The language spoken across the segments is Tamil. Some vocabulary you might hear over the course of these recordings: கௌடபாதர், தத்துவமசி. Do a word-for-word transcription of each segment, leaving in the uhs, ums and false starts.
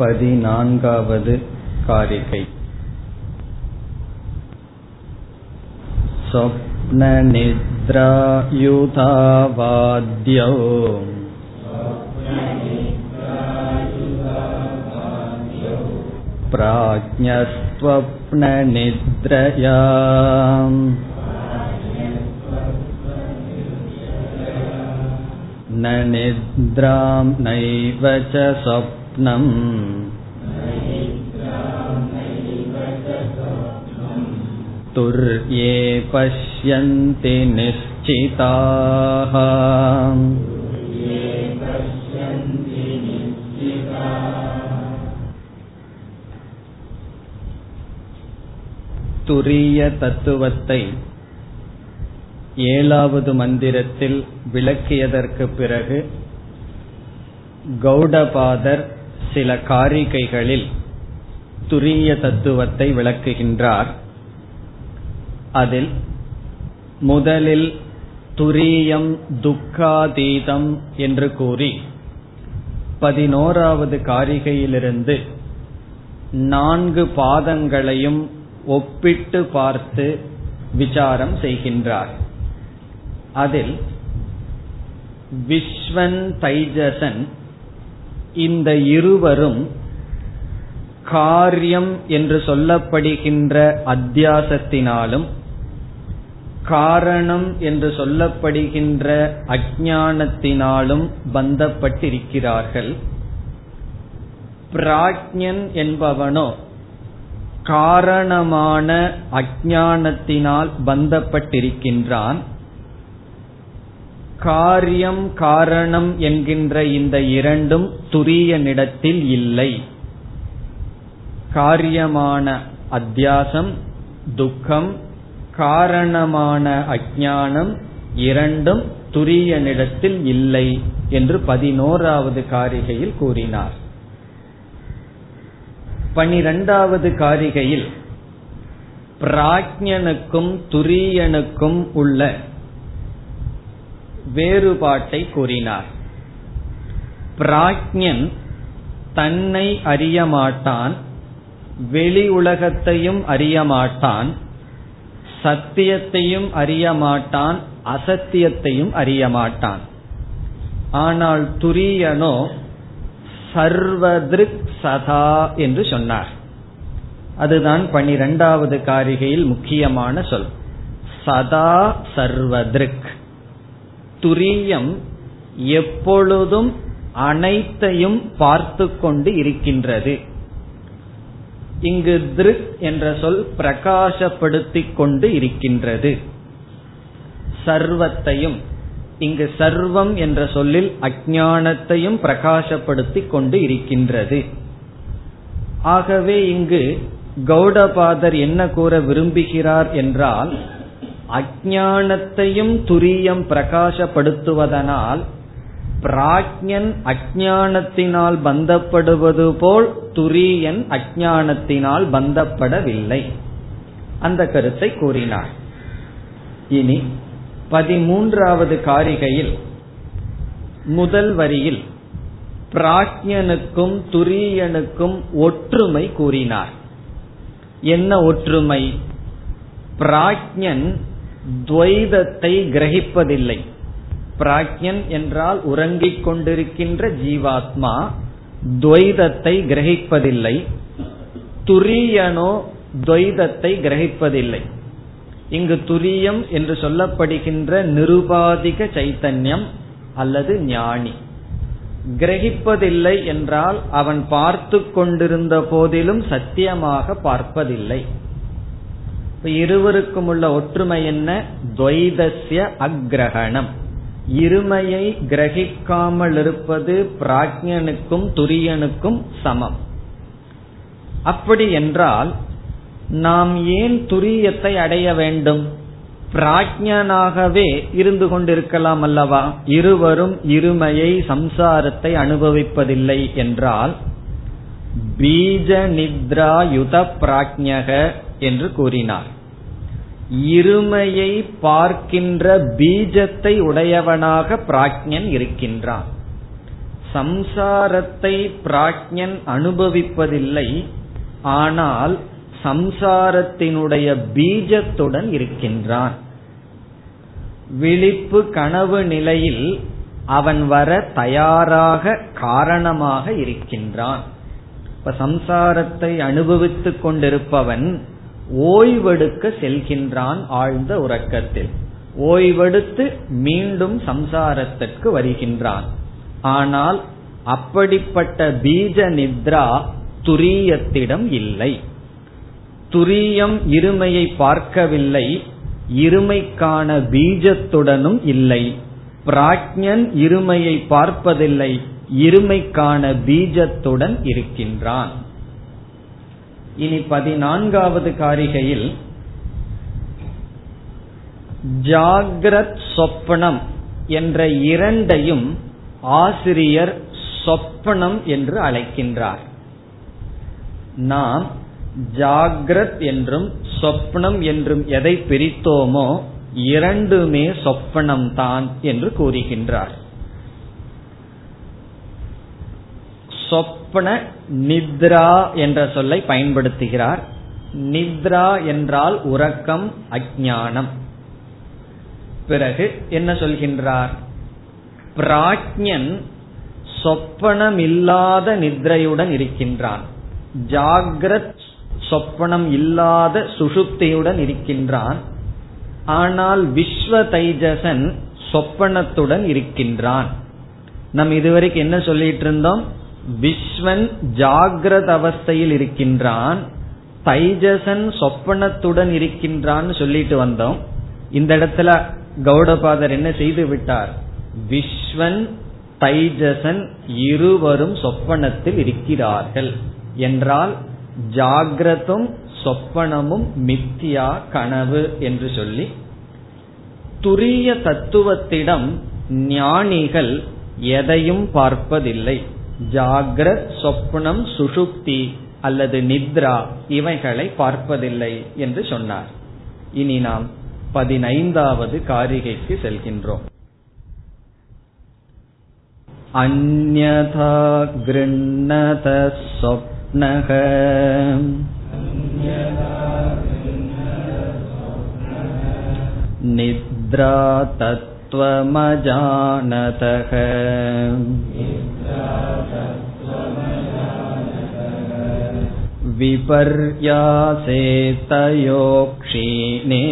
பதினான்காவது காரிகை. சொப்ன நித்ராயுதாவாத்யோ ப்ராஜ்ஞ ஸ்வப்ன நித்ரயாம் ந நித்ராம் நைவ ச ஸ்வப்னம் துர்யே பஷ்யந்தி நிஷ்சிதாஹ. துரிய தத்துவத்தை ஏழாவது மந்திரத்தில் விளக்கியதற்கு பிறகு கௌடபாதர் சில காரிகைகளில் துரிய தத்துவத்தை விளக்குகின்றார். அதில் முதலில் துரியம் துக்காதீதம் என்று கூறி பதினோராவது காரிகையிலிருந்து நான்கு பாதங்களையும் ஒப்பிட்டு பார்த்து விசாரம் செய்கின்றார். அதில் விஸ்வன் தைஜசன் இந்த இருவரும் காரியம் என்று சொல்லப்படுகின்ற அத்தியாசத்தினாலும் காரணம் என்று சொல்லப்படுகின்ற அஜ்ஞானத்தினாலும் பந்தப்பட்டிருக்கிறார்கள். பிராஜ்ஞன் என்பவனோ காரணமான அஜ்ஞானத்தினால் பந்தப்பட்டிருக்கின்றான். காரியம் காரணம் என்கின்ற இந்த இரண்டும் துரியனிடத்தில் இல்லை. காரியமான அத்தியாசம் துக்கம், காரணமான அஜ்ஞானம் இரண்டும் துரியனிடத்தில் இல்லை என்று பதினோராவது காரிகையில் கூறினார். பனிரெண்டாவது காரிகையில் பிராஜ்ஞனுக்கும் துரியனுக்கும் உள்ள வேறுபாட்டை கூறினார். பிராஜ்ஞன் தன்னை அறியமாட்டான், வெளி உலகத்தையும் அறியமாட்டான், சத்தியத்தையும் அறியமாட்டான், அசத்தியத்தையும் அறியமாட்டான். ஆனால் துரியனோ சர்வதிருக் சதா என்று சொன்னார். அதுதான் பனிரெண்டாவது காரிகையில் முக்கியமான சொல், சதா சர்வதிருக். துரியம் எப்பொழுதும் அனைத்தையும் பார்த்து கொண்டு இருக்கின்றது. இங்கு திருக் என்ற சொல் பிரகாசப்படுத்திக் கொண்டு இருக்கின்றது. சர்வத்தையும், இங்கு சர்வம் என்ற சொல்லில் அஞ்ஞானத்தையும் பிரகாசப்படுத்திக் கொண்டு இருக்கின்றது. ஆகவே இங்கு கௌடபாதர் என்ன கூற விரும்புகிறார் என்றால், அஞ்ஞானத்தையும் துரியம் பிரகாசப்படுத்துவதனால் பிராஜ்ஞன் அஞ்ஞானத்தினால் பந்தப்படுவது போல் துரியன் அஞ்ஞானத்தினால் பந்தப்படவில்லை. அந்த கருத்தை கூறினார். இனி பதிமூன்றாவது காரிகையில் முதல் வரியில் பிராஜ்ஞனுக்கும் துரியனுக்கும் ஒற்றுமை கூறினார். என்ன ஒற்றுமை? பிராஜ்ஞன் துவைதத்தை கிரகிப்பதில்லை. பிராஜ்ஞன் என்றால் உறங்கிக் கொண்டிருக்கின்ற ஜீவாத்மா துவைதத்தை கிரகிப்பதில்லை. துரியனோ துவைதத்தை கிரகிப்பதில்லை. இங்கு துரியம் என்று சொல்லப்படுகின்ற நிருபாதிக சைத்தன்யம் அல்லது ஞானி கிரகிப்பதில்லை என்றால் அவன் பார்த்து கொண்டிருந்த போதிலும் சத்தியமாக பார்ப்பதில்லை. இருவருக்கும் உள்ள ஒற்றுமை என்ன? துவைதஸ்ய அக்ரஹணம், இருமையை கிரகிக்காமல் இருப்பது பிராஜ்ஞனுக்கும் துரியனுக்கும் சமம். அப்படி என்றால் நாம் ஏன் துரியத்தை அடைய வேண்டும்? பிராஜ்ஞனாகவே இருந்து கொண்டிருக்கலாம் அல்லவா? இருவரும் இருமையை, சம்சாரத்தை அனுபவிப்பதில்லை என்றால் பீஜ நித்ரா யுத பிராஜ்ஞக என்று கூறினார். இருமையை பார்க்கின்ற பீஜத்தை உடையவனாக பிராஜ்ஞன் இருக்கின்றான். சம்சாரத்தை பிராக்ஞன் அனுபவிப்பதில்லை, ஆனால் சம்சாரத்தினுடைய பீஜத்துடன் இருக்கின்றான். விழிப்பு கனவு நிலையில் அவன் வர தயாராக காரணமாக இருக்கின்றான். இப்ப சம்சாரத்தை அனுபவித்துக் கொண்டிருப்பவன் ஓய்வெடுக்க செல்கின்றான். ஆழ்ந்த உறக்கத்தில் ஓய்வெடுத்து மீண்டும் சம்சாரத்திற்கு வருகின்றான். ஆனால் அப்படிப்பட்ட பீஜ நித்ரா துரியத்திடம் இல்லை. துரியம் இருமையை பார்க்கவில்லை, இருமைக்கான பீஜத்துடனும் இல்லை. பிராக்ஞன் இருமையை பார்ப்பதில்லை, இருமைக்கான பீஜத்துடன் இருக்கின்றான். இனி பதினான்காவது காரிகையில் ஜாக்ரத் சொப்பனம் என்ற இரண்டையும் ஆசிரியர் சொப்பனம் என்று அழைக்கின்றார். நாம் ஜாக்ரத் என்றும் சொப்னம் என்றும் எதை பிரித்தோமோ இரண்டுமே சொப்பனம் தான் என்று கூறுகின்றார். சொப்பன நித்ரா என்ற சொல்லை பயன்படுத்துகிறார். நித்ரா என்றால் உறக்கம், அஞ்ஞானம். பிறகு என்ன சொல்கின்றார்? பிராக்ஞன் சொப்பனமில்லாத நித்ரையுடன் இருக்கின்றான், ஜாக்ரத் சொப்பனம் இல்லாத சுஷுப்தியுடன் இருக்கின்றான். ஆனால் விஸ்வ தைஜசன் சொப்பனத்துடன் இருக்கின்றான். நம் இதுவரைக்கும் என்ன சொல்லிட்டு இருந்தோம்? விஸ்வன் ஜாகிரத அவஸ்தையில் இருக்கின்றான், தைஜசன் சொப்பனத்துடன் இருக்கின்றான் சொல்லிட்டு வந்தோம். இந்த இடத்துல கௌடபாதர் என்ன செய்து விட்டார்? விஸ்வன் தைஜசன் இருவரும் சொப்பனத்தில் இருக்கிறார்கள் என்றால் ஜாகிரதும் சொப்பனமும் மித்தியா கனவு என்று சொல்லி, துரிய தத்துவத்திடம் ஞானிகள் எதையும் பார்ப்பதில்லை. ஜாகிரத், சொப்பனம், சுஷுப்தி அல்லது நித்ரா இவைகளை பார்ப்பதில்லை என்று சொன்னார். இனி நாம் பதினைந்தாவது காரிகைக்கு செல்கின்றோம். அன்யதா கிருண்ணத ஸ்வப்னஹ நித்ரா தத்வமஜானதஹ விபர்யாசேதயோக்ஷீனே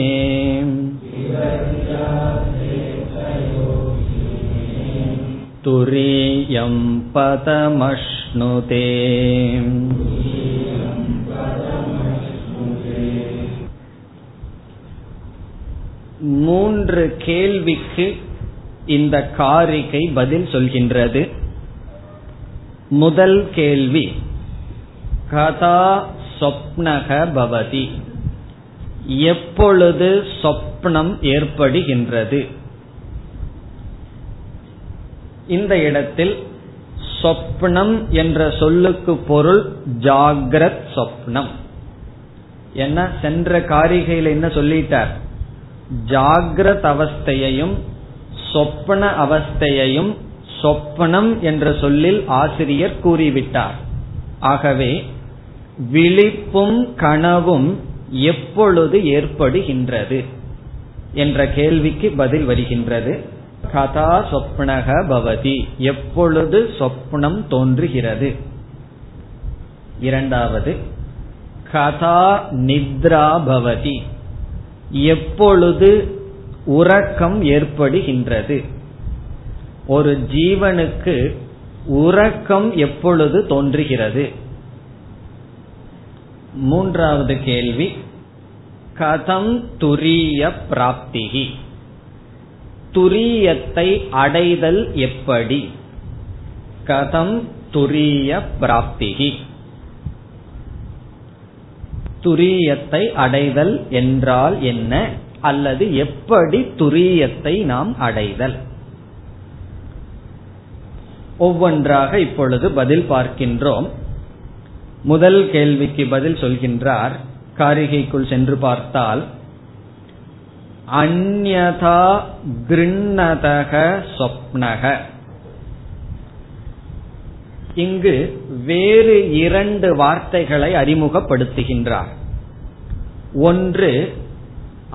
துரியம் பதமஷ்ணுதே. மூன்று கேள்விக்கு இந்த காரிகை பதில் சொல்கின்றது. முதல் கேள்வி, கதா சொப்னக பவதி, எப்பொழுது சொப்னம் ஏற்படுகின்றது? இந்த இடத்தில் சொப்னம் என்ற சொல்லுக்கு பொருள் ஜாகிரத் சொப்னம். என்ன சென்ற காரிகையில் என்ன சொல்லிட்டார்? ஜாகிரத் அவஸ்தையையும் சொப்பன அவஸ்தையையும் சொப்பனம் என்ற சொல்லில் ஆசிரியர் கூறிவிட்டார். ஆகவே விழிப்பும் கனவும் எப்பொழுது ஏற்படுகின்றது என்ற கேள்விக்கு பதில் வருகின்றது. கதா சொப்னக பவதி, எப்பொழுது சொப்னம் தோன்றுகிறது? இரண்டாவது, கதா நித்ரா பவதி, எப்பொழுது உறக்கம் ஏற்படுகின்றது? ஒரு ஜீவனுக்கு உறக்கம் எப்பொழுது தோன்றுகிறது? மூன்றாவது கேள்வி, கதம் துரிய பிராப்திகி, துரியத்தை அடைதல் எப்படி? கதம் துரிய பிராப்திகி, துரியத்தை அடைதல் என்றால் என்ன, அல்லது எப்படி துரியத்தை நாம் அடைதல்? ஒவ்வொன்றாக இப்பொழுது பதில் பார்க்கின்றோம். முதல் கேள்விக்கு பதில் சொல்கின்றார். காரிகைக்குள் சென்று பார்த்தால், அன்யதா கிருண்ணதக சொப்னக, இங்கு வேறு இரண்டு வார்த்தைகளை அறிமுகப்படுத்துகின்றார். ஒன்று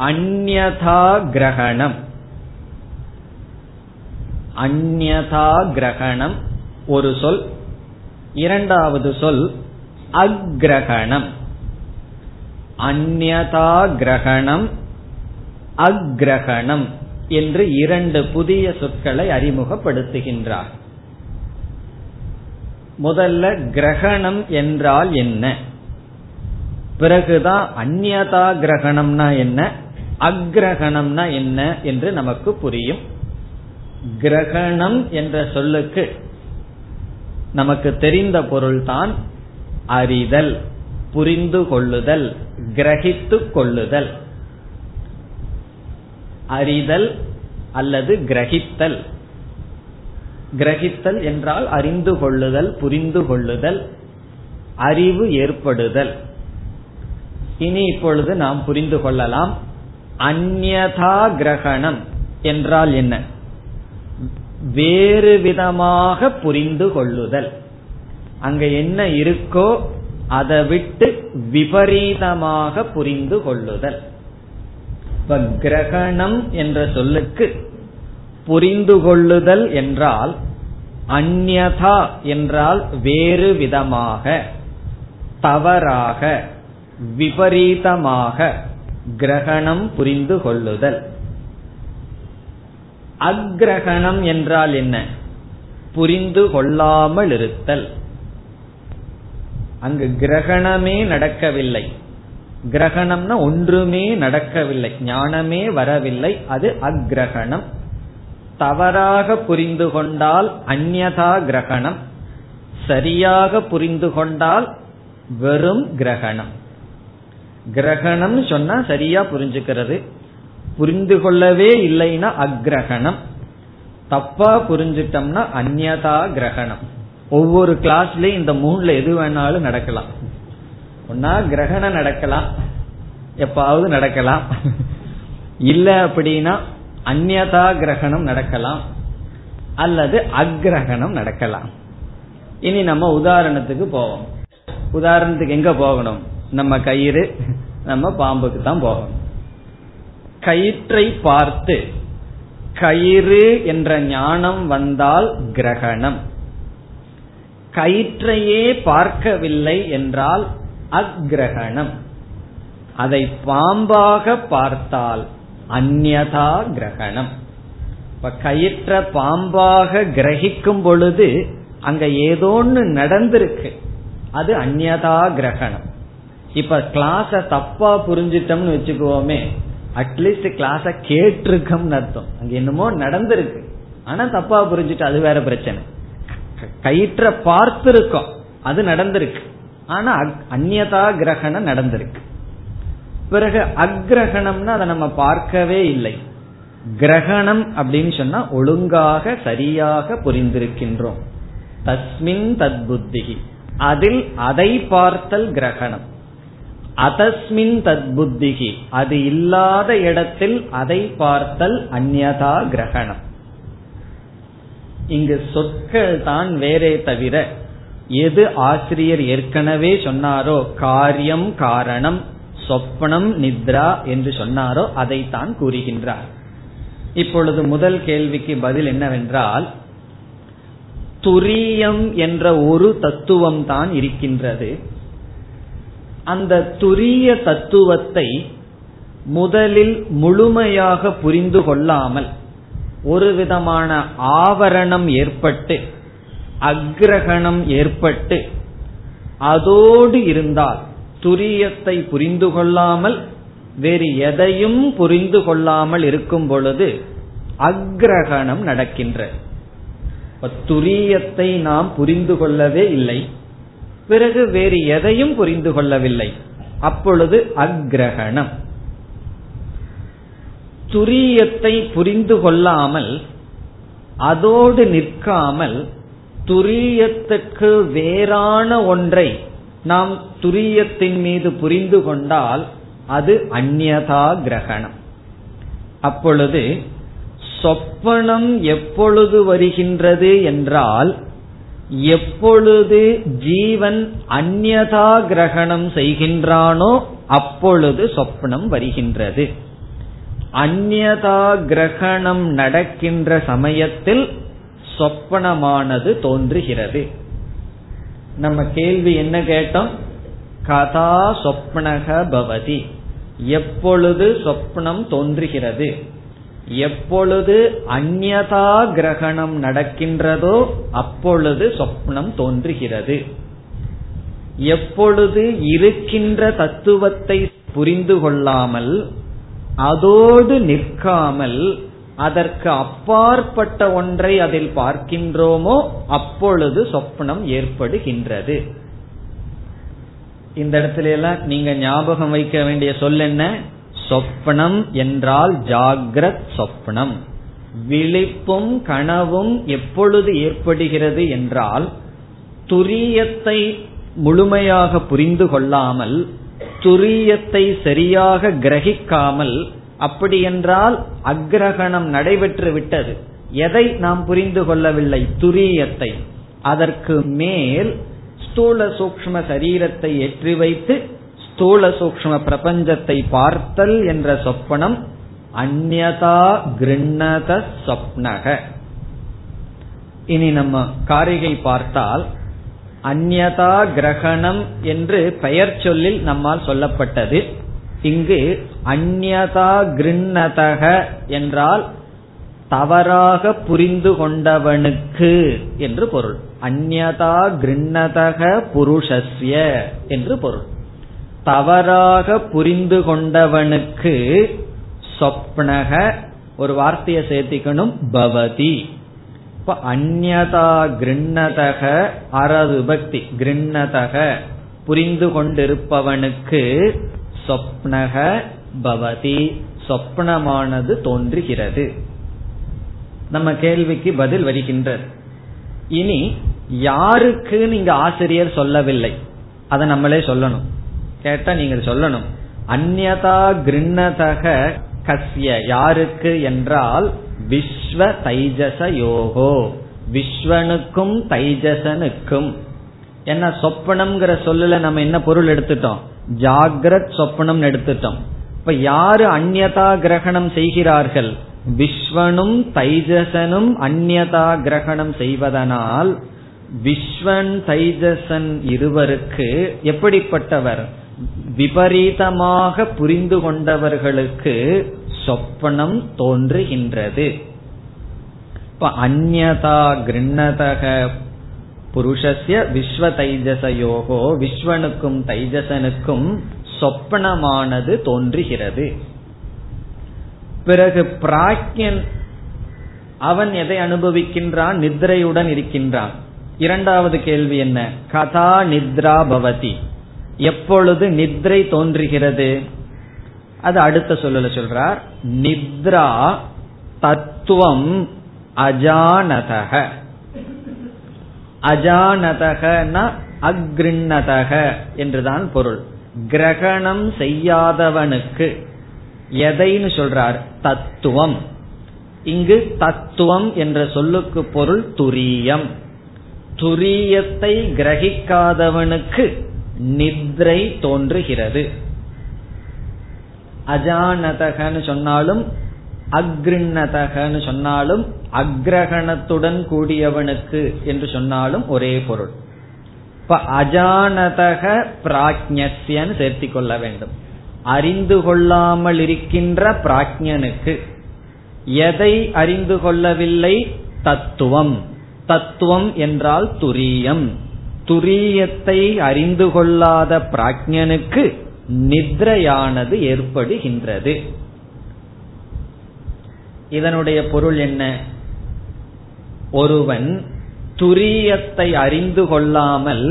அந்யதா கிரகணம். அந்யதா கிரகணம் ஒரு சொல். இரண்டாவது சொல் அக்ரகணம். அந்யதா கிரகணம், அக்ரகணம் என்று இரண்டு புதிய சொற்களை அறிமுகப்படுத்துகின்றார். முதல்ல கிரகணம் என்றால் என்ன, பிறகுதான் அந்யதா கிரகணம்னா என்ன, அக்ரகணம்னா என்ன என்று நமக்கு புரியும். கிரகணம் என்ற சொல்லுக்கு நமக்கு தெரிந்த பொருள்தான் அறிதல், புரிந்து கொள்ளுதல், கிரகித்து கொள்ளுதல். அறிதல் அல்லது கிரகித்தல். கிரகித்தல் என்றால் அறிந்து கொள்ளுதல், புரிந்து கொள்ளுதல், அறிவு ஏற்படுதல். இனி இப்பொழுது நாம் புரிந்து கொள்ளலாம் அந்யதா கிரகணம் என்றால் என்ன. வேறு விதமாக புரிந்து கொள்ளுதல், அங்க என்ன இருக்கோ அதை விட்டு விபரீதமாக புரிந்து கொள்ளுதல். இப்ப கிரகணம் என்ற சொல்லுக்கு புரிந்து கொள்ளுதல் என்றால், அந்யதா என்றால் வேறு விதமாக, தவறாக, விபரீதமாக கிரகணம் புரிந்து கொள்ளுதல். அக்ரகணம் என்றால் என்ன, புரிந்து கொள்ளாமல் இருத்தல். அங்கு கிரகணமே நடக்கவில்லை. கிரகணம்னா ஒன்றுமே நடக்கவில்லை, ஞானமே வரவில்லை, அது அக்ரகணம். தவறாக புரிந்து கொண்டால் அந்யதா கிரகணம், சரியாக புரிந்து கொண்டால் வெறும் கிரகணம். கிரகணம் சொன்னா சரியா புரிஞ்சுக்கிறது, புரிந்து கொள்ளவே இல்லைன்னா அக்ரகணம், தப்பா புரிஞ்சிட்டம்னா அந்யதா கிரகணம். ஒவ்வொரு கிளாஸ்லயும் இந்த மூணுல எது வேணாலும் நடக்கலாம். ஒன்னா கிரகணம் நடக்கலாம், எப்பாவது நடக்கலாம், இல்ல அப்படின்னா அந்யதா கிரகணம் நடக்கலாம், அல்லது அக்ரகணம் நடக்கலாம். இனி நம்ம உதாரணத்துக்கு போவோம். உதாரணத்துக்கு எங்க போகணும், நம்ம கயிறு, நம்ம பாம்புக்கு தான் போகணும். கயிற்றை பார்த்து கயிறு என்ற ஞானம் வந்தால் கிரகணம். கயிற்றையே பார்க்கவில்லை என்றால் அக்ரகணம். அதை பாம்பாக பார்த்தால் அந்யதா கிரகணம். இப்ப கயிற்ற பாம்பாக கிரகிக்கும் பொழுது அங்க ஏதோ ஒன்னு நடந்திருக்கு, அது அந்யதா கிரகணம். இப்ப கிளாஸ தப்பா புரிஞ்சிட்டோம்னு வச்சுக்குவோமே, அட்லீஸ்ட் கிளாஸ கேட்டிருக்கும் அர்த்தம். அங்க என்னமோ நடந்திருக்கு, ஆனா தப்பா புரிஞ்சுட்டு அது வேற பிரச்சனை. கயிற்ற பார்த்திருக்கோம், அது நடந்திருக்கு, ஆனா அந்யதா கிரகணம் நடந்திருக்கு. பிறகு அக்ரகணம்னா அதை நம்ம பார்க்கவே இல்லை. கிரகணம் அப்படின்னு சொன்னா ஒழுங்காக சரியாக புரிந்திருக்கின்றோம். தஸ்மின் தத் புத்திகி, அதில் அதை பார்த்தல் கிரகணம். அதஸ்மின் தத் புத்திகி, அது இல்லாத இடத்தில் அதை பார்த்தல் அந்யதா கிரகணம். இங்கு சொற்கள் தான் வேறே தவிர, எது ஆசிரியர் ஏற்கனவே சொன்னாரோ காரியம் காரணம் சொப்பனம் நித்ரா என்று சொன்னாரோ அதைத்தான் கூறுகின்றார். இப்பொழுது முதல் கேள்விக்கு பதில் என்னவென்றால், துரியம் என்ற ஒரு தத்துவம் தான் இருக்கின்றது. அந்த துரிய தத்துவத்தை முதலில் முழுமையாக புரிந்து கொள்ளாமல் ஒரு விதமான ஆவரணம் ஏற்பட்டு அக்ரகணம் ஏற்பட்டு அதோடு இருந்தால், துரியத்தை புரிந்து கொள்ளாமல் வேறு எதையும் புரிந்து கொள்ளாமல் இருக்கும் பொழுது அக்ரகணம் நடக்கின்ற. துரியத்தை நாம் புரிந்து கொள்ளவே இல்லை, பிறகு வேறு எதையும் புரிந்து கொள்ளவில்லை, அப்பொழுது அக்ரகணம். துரியத்தை புரிந்து கொள்ளாமல் அதோடு நிற்காமல் துரியத்துக்கு வேறான ஒன்றை நாம் துரியத்தின் மீது புரிந்து கொண்டால் அது அந்யதா கிரகணம். அப்பொழுது சொப்பனம் எப்பொழுது வருகின்றது என்றால் எப்பொழுது ஜீவன் அந்யதா கிரகணம் செய்கின்றானோ அப்பொழுது சொப்னம் வருகின்றது. அந்யதா கிரகணம் நடக்கின்ற சமயத்தில் சொப்பனமானது தோன்றுகிறது. நம்ம கேள்வி என்ன கேட்டோம்? கதா சொப்னக பவதி, எப்பொழுது சொப்னம் தோன்றுகிறது, எப்பொழுது அந்யதா கிரகணம் நடக்கின்றதோ அப்பொழுது சொப்னம் தோன்றுகிறது. எப்பொழுது இருக்கின்ற தத்துவத்தை புரிந்து கொள்ளாமல் அதோடு நிற்காமல் அதற்கு அப்பாற்பட்ட ஒன்றை அதில் பார்க்கின்றோமோ அப்பொழுது சொப்னம் ஏற்படுகின்றது. இந்த இடத்துல எல்லாம் நீங்க ஞாபகம் வைக்க வேண்டிய சொல் என்ன? சொப்னம் என்றால் ஜாக்ரத் சொப்னம். விழிப்பும் கனவும் எப்பொழுது ஏற்படுகிறது என்றால் துரியத்தை முழுமையாக புரிந்து கொள்ளாமல், துரியத்தை சரியாக கிரகிக்காமல், அப்படி என்றால் அக்கிரகணம் நடைபெற்று விட்டது. எதை நாம் புரிந்து கொள்ளவில்லை? துரியத்தை. அதற்கு மேல் ஸ்தூல சூக்ஷ்ம சரீரத்தை ஏற்றி வைத்து ஸ்தூல சூக்ஷ்ம பிரபஞ்சத்தை பார்த்தல் என்ற சொப்பனம் அந்யதா கிருண்ணத சொப்னக. இனி நம்ம காரிகை பார்த்தால் அந்யதா கிரகணம் என்று பெயர் சொல்லில் நம்மால் சொல்லப்பட்டது. இங்கு அந்யதா கிருண்ணதக என்றால் தவறாக புரிந்து கொண்டவனுக்கு என்று பொருள். அந்யதா கிருண்ணதக புருஷஸ்ய என்று பொருள். தவறாக புரிந்து கொண்டவனுக்கு சொப்னக, ஒரு வார்த்தையை சேர்த்திக்கணும், பவதி. இப்ப அந்யதா கிருண்ணதக அரதுபக்தி கிருண்ணதக புரிந்து கொண்டிருப்பவனுக்கு சொப்னக பவதி சொப்னமானது தோன்றுகிறது. நம்ம கேள்விக்கு பதில் வருகின்றது. இனி யாருக்கு நீங்க ஆசிரியர் சொல்லவில்லை, அதை நம்மளே சொல்லணும். கேட்டா நீங்க சொல்லணும் அந்யதா கிருண்ணதக கஸ்ய, யாருக்கு என்றால் விஸ்வ தைஜச யோகோ, விஸ்வனுக்கும் தைஜசனுக்கும். என்ன சொப்பனம்ங்கிற சொல்லுல நம்ம என்ன பொருள் எடுத்துட்டோம்? ஜாகிரத் சொப்பனம் எடுத்துட்டோம். இப்ப யாரு அந்யதா கிரகணம் செய்கிறார்கள்? விஸ்வனும் தைஜசனும் அந்யதா கிரகணம் செய்வதனால் விஸ்வன் தைஜசன் இருவருக்கு எப்படிப்பட்டவர்? விபரீதமாக புரிந்து கொண்டவர்களுக்கு சொப்பனம் தோன்றுகின்றது. இப்ப அந்யதா கிருண்ணதக புருஷஸ்ய விஸ்வ தைஜசயோகோ, விஸ்வனுக்கும் தைஜசனுக்கும் சொப்பனமானது தோன்றுகிறது. பிறகு பிராக்யன், அவன் எதை அனுபவிக்கின்றான்? நித்ரையுடன் இருக்கின்றான். இரண்டாவது கேள்வி என்ன? கதா நித்ரா பவதி, எப்பொழுது நித்ரை தோன்றுகிறது? அது அடுத்த சொல்லல சொல்றார். நித்ரா தத்துவம் அஜானதக, அஜானதகனா அக்ருண்ணதக என்றுதான் பொருள். கிரகணம் செய்யாதவனுக்கு எதைன்னு சொல்றார்? தத்துவம். இங்கு தத்துவம் என்ற சொல்லுக்கு பொருள் துரியம். துரியத்தை கிரகிக்காதவனுக்கு நித்ரை தோன்றுகிறது. அஜானதகன்னு சொன்னாலும் அக்ருண்ணதகன்னு சொன்னாலும் அக்ரகணத்துடன் கூடியவனுக்கு என்று சொன்னாலும் ஒரே பொருள். இப்ப அஜானதக பிராக்ஞஸ்யன்னு சேர்த்தி கொள்ள வேண்டும். அறிந்து கொள்ளாமல் இருக்கின்ற பிராக்ஞனுக்கு. எதை அறிந்து கொள்ளவில்லை? தத்துவம். தத்துவம் என்றால் துரியம். துரியத்தை அறிந்து கொள்ளாத பிராக்ஞனுக்கு நித்ரையானது ஏற்படுகின்றது. இதனுடைய பொருள் என்ன? ஒருவன் துரியத்தை அறிந்து கொள்ளாமல்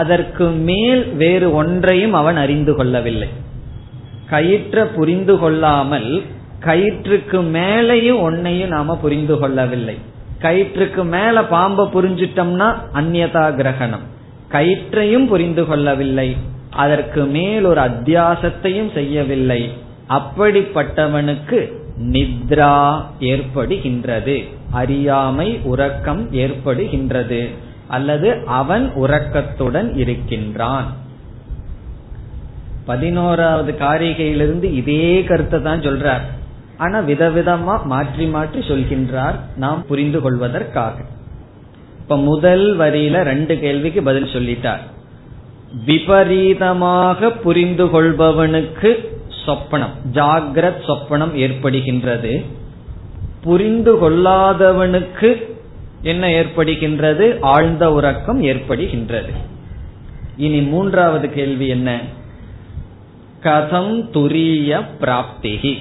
அதற்கு மேல் வேறு ஒன்றையும் அவன் அறிந்து கொள்ளவில்லை. கயிற்ற புரிந்து கொள்ளாமல் கயிற்றுக்கு மேலையும் ஒன்னையும் நாம புரிந்து கொள்ளவில்லை. கயிற்றுக்கு மேல பாம்பை புரிஞ்சிட்டோம்னா அந்யதா கிரகணம். கயிற்றையும் புரிந்து கொள்ளவில்லை, அதற்கு மேல் ஒரு அத்தியாசத்தையும் செய்யவில்லை. அப்படிப்பட்டவனுக்கு நித்ரா ஏற்படுகின்றது, அறியாமை உறக்கம் ஏற்படுகின்றது. அல்லது அவன் உறக்கத்துடன் இருக்கின்றான். பதினோராவது காரிகையிலிருந்து இதே கருத்தை தான் சொல்றார், ஆனா விதவிதமா மாற்றி மாற்றி சொல்கின்றார் நாம் புரிந்து கொள்வதற்காக. இப்ப முதல் வரியில ரெண்டு கேள்விக்கு பதில் சொல்லிட்டார். விபரீதமாக புரிந்து கொள்பவனுக்கு சொப்பனம், ஜாகிரத் சொப்பனம் ஏற்படுகின்றது. புரிந்து கொள்ளாதவனுக்கு என்ன ஏற்படுகின்றது? ஆழ்ந்த உறக்கம் ஏற்படுகின்றது. இனி மூன்றாவது கேள்வி என்ன? கதம் துரிய பிராப்திகி.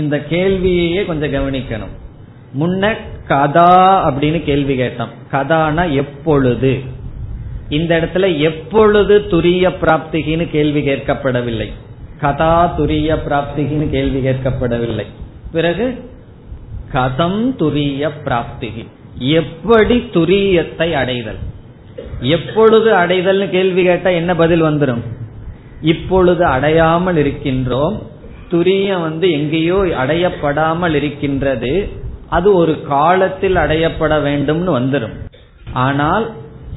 இந்த கேள்வியே கொஞ்சம் கவனிக்கணும். முன்ன கதா அப்படின்னு கேள்வி கேட்டோம். கதானா எப்பொழுது. இந்த இடத்துல எப்பொழுது துரிய பிராப்திகின்னு கேள்வி கேட்கப்படவில்லை, கதா துரிய பிராப்திகின்னு கேள்வி கேட்கப்படவில்லை. பிறகு கதம் துரிய பிராப்திகி, எப்படி துரியத்தை அடைதல், எப்பொழுது அடைதல்னு கேள்வி கேட்டா என்ன பதில் வந்துடும்? இப்பொழுது அடையாமல் இருக்கின்றோம், துரியம் வந்து எங்கேயோ அடையப்படாமல் இருக்கின்றது, அது ஒரு காலத்தில் அடையப்பட வேண்டும்னு வந்துடும். ஆனால்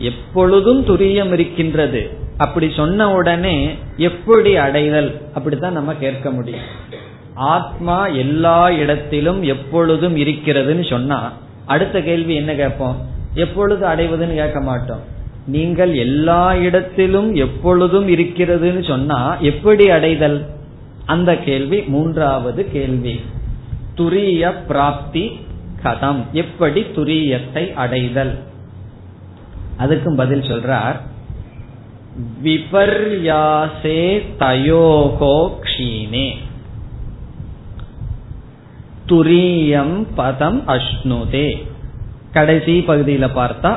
எப்பொழுதும் துரியம் இருக்கின்றது அப்படி சொன்ன உடனே எப்படி அடைதல் அப்படித்தான் நம்ம கேட்க முடியும். ஆத்மா எல்லா இடத்திலும் எப்பொழுதும் இருக்கிறதுன்னு சொன்னா அடுத்த கேள்வி என்ன கேட்போம்? எப்பொழுது அடைவதுன்னு கேட்க மாட்டோம். நீங்கள் எல்லா இடத்திலும் எப்பொழுதும் இருக்கிறதுன்னு சொன்னா எப்படி அடைதல்? அந்த கேள்வி மூன்றாவது கேள்வி. துரிய பிராப்தி கதம், எப்படி துரியத்தை அடைதல்? அதுக்கும் பதில் சொல்றார், விபர்யாசே தயோகோ க்ஷீணே துரியம் பதம் அஷ்ணுதே. கடைசி பகுதியில பார்த்தா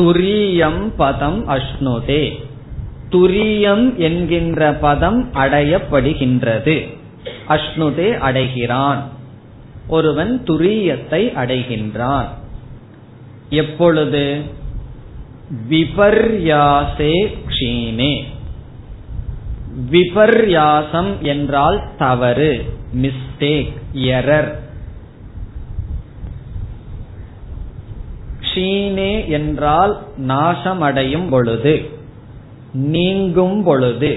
துரியம் பதம் அஷ்ணுதே, துரியம் என்கின்ற பதம் அடையப்படுகின்றது, அஷ்ணுதே அடைகிறான், ஒருவன் துரியத்தை அடைகின்றான். எப்பொழுது? விபர்யாசே க்ஷீணே. விபர்யாசம் என்றால் தவறு, மிஸ்டேக், எரர். க்ஷீணே என்றால் நாசமடையும் பொழுது, நீங்கும் பொழுது.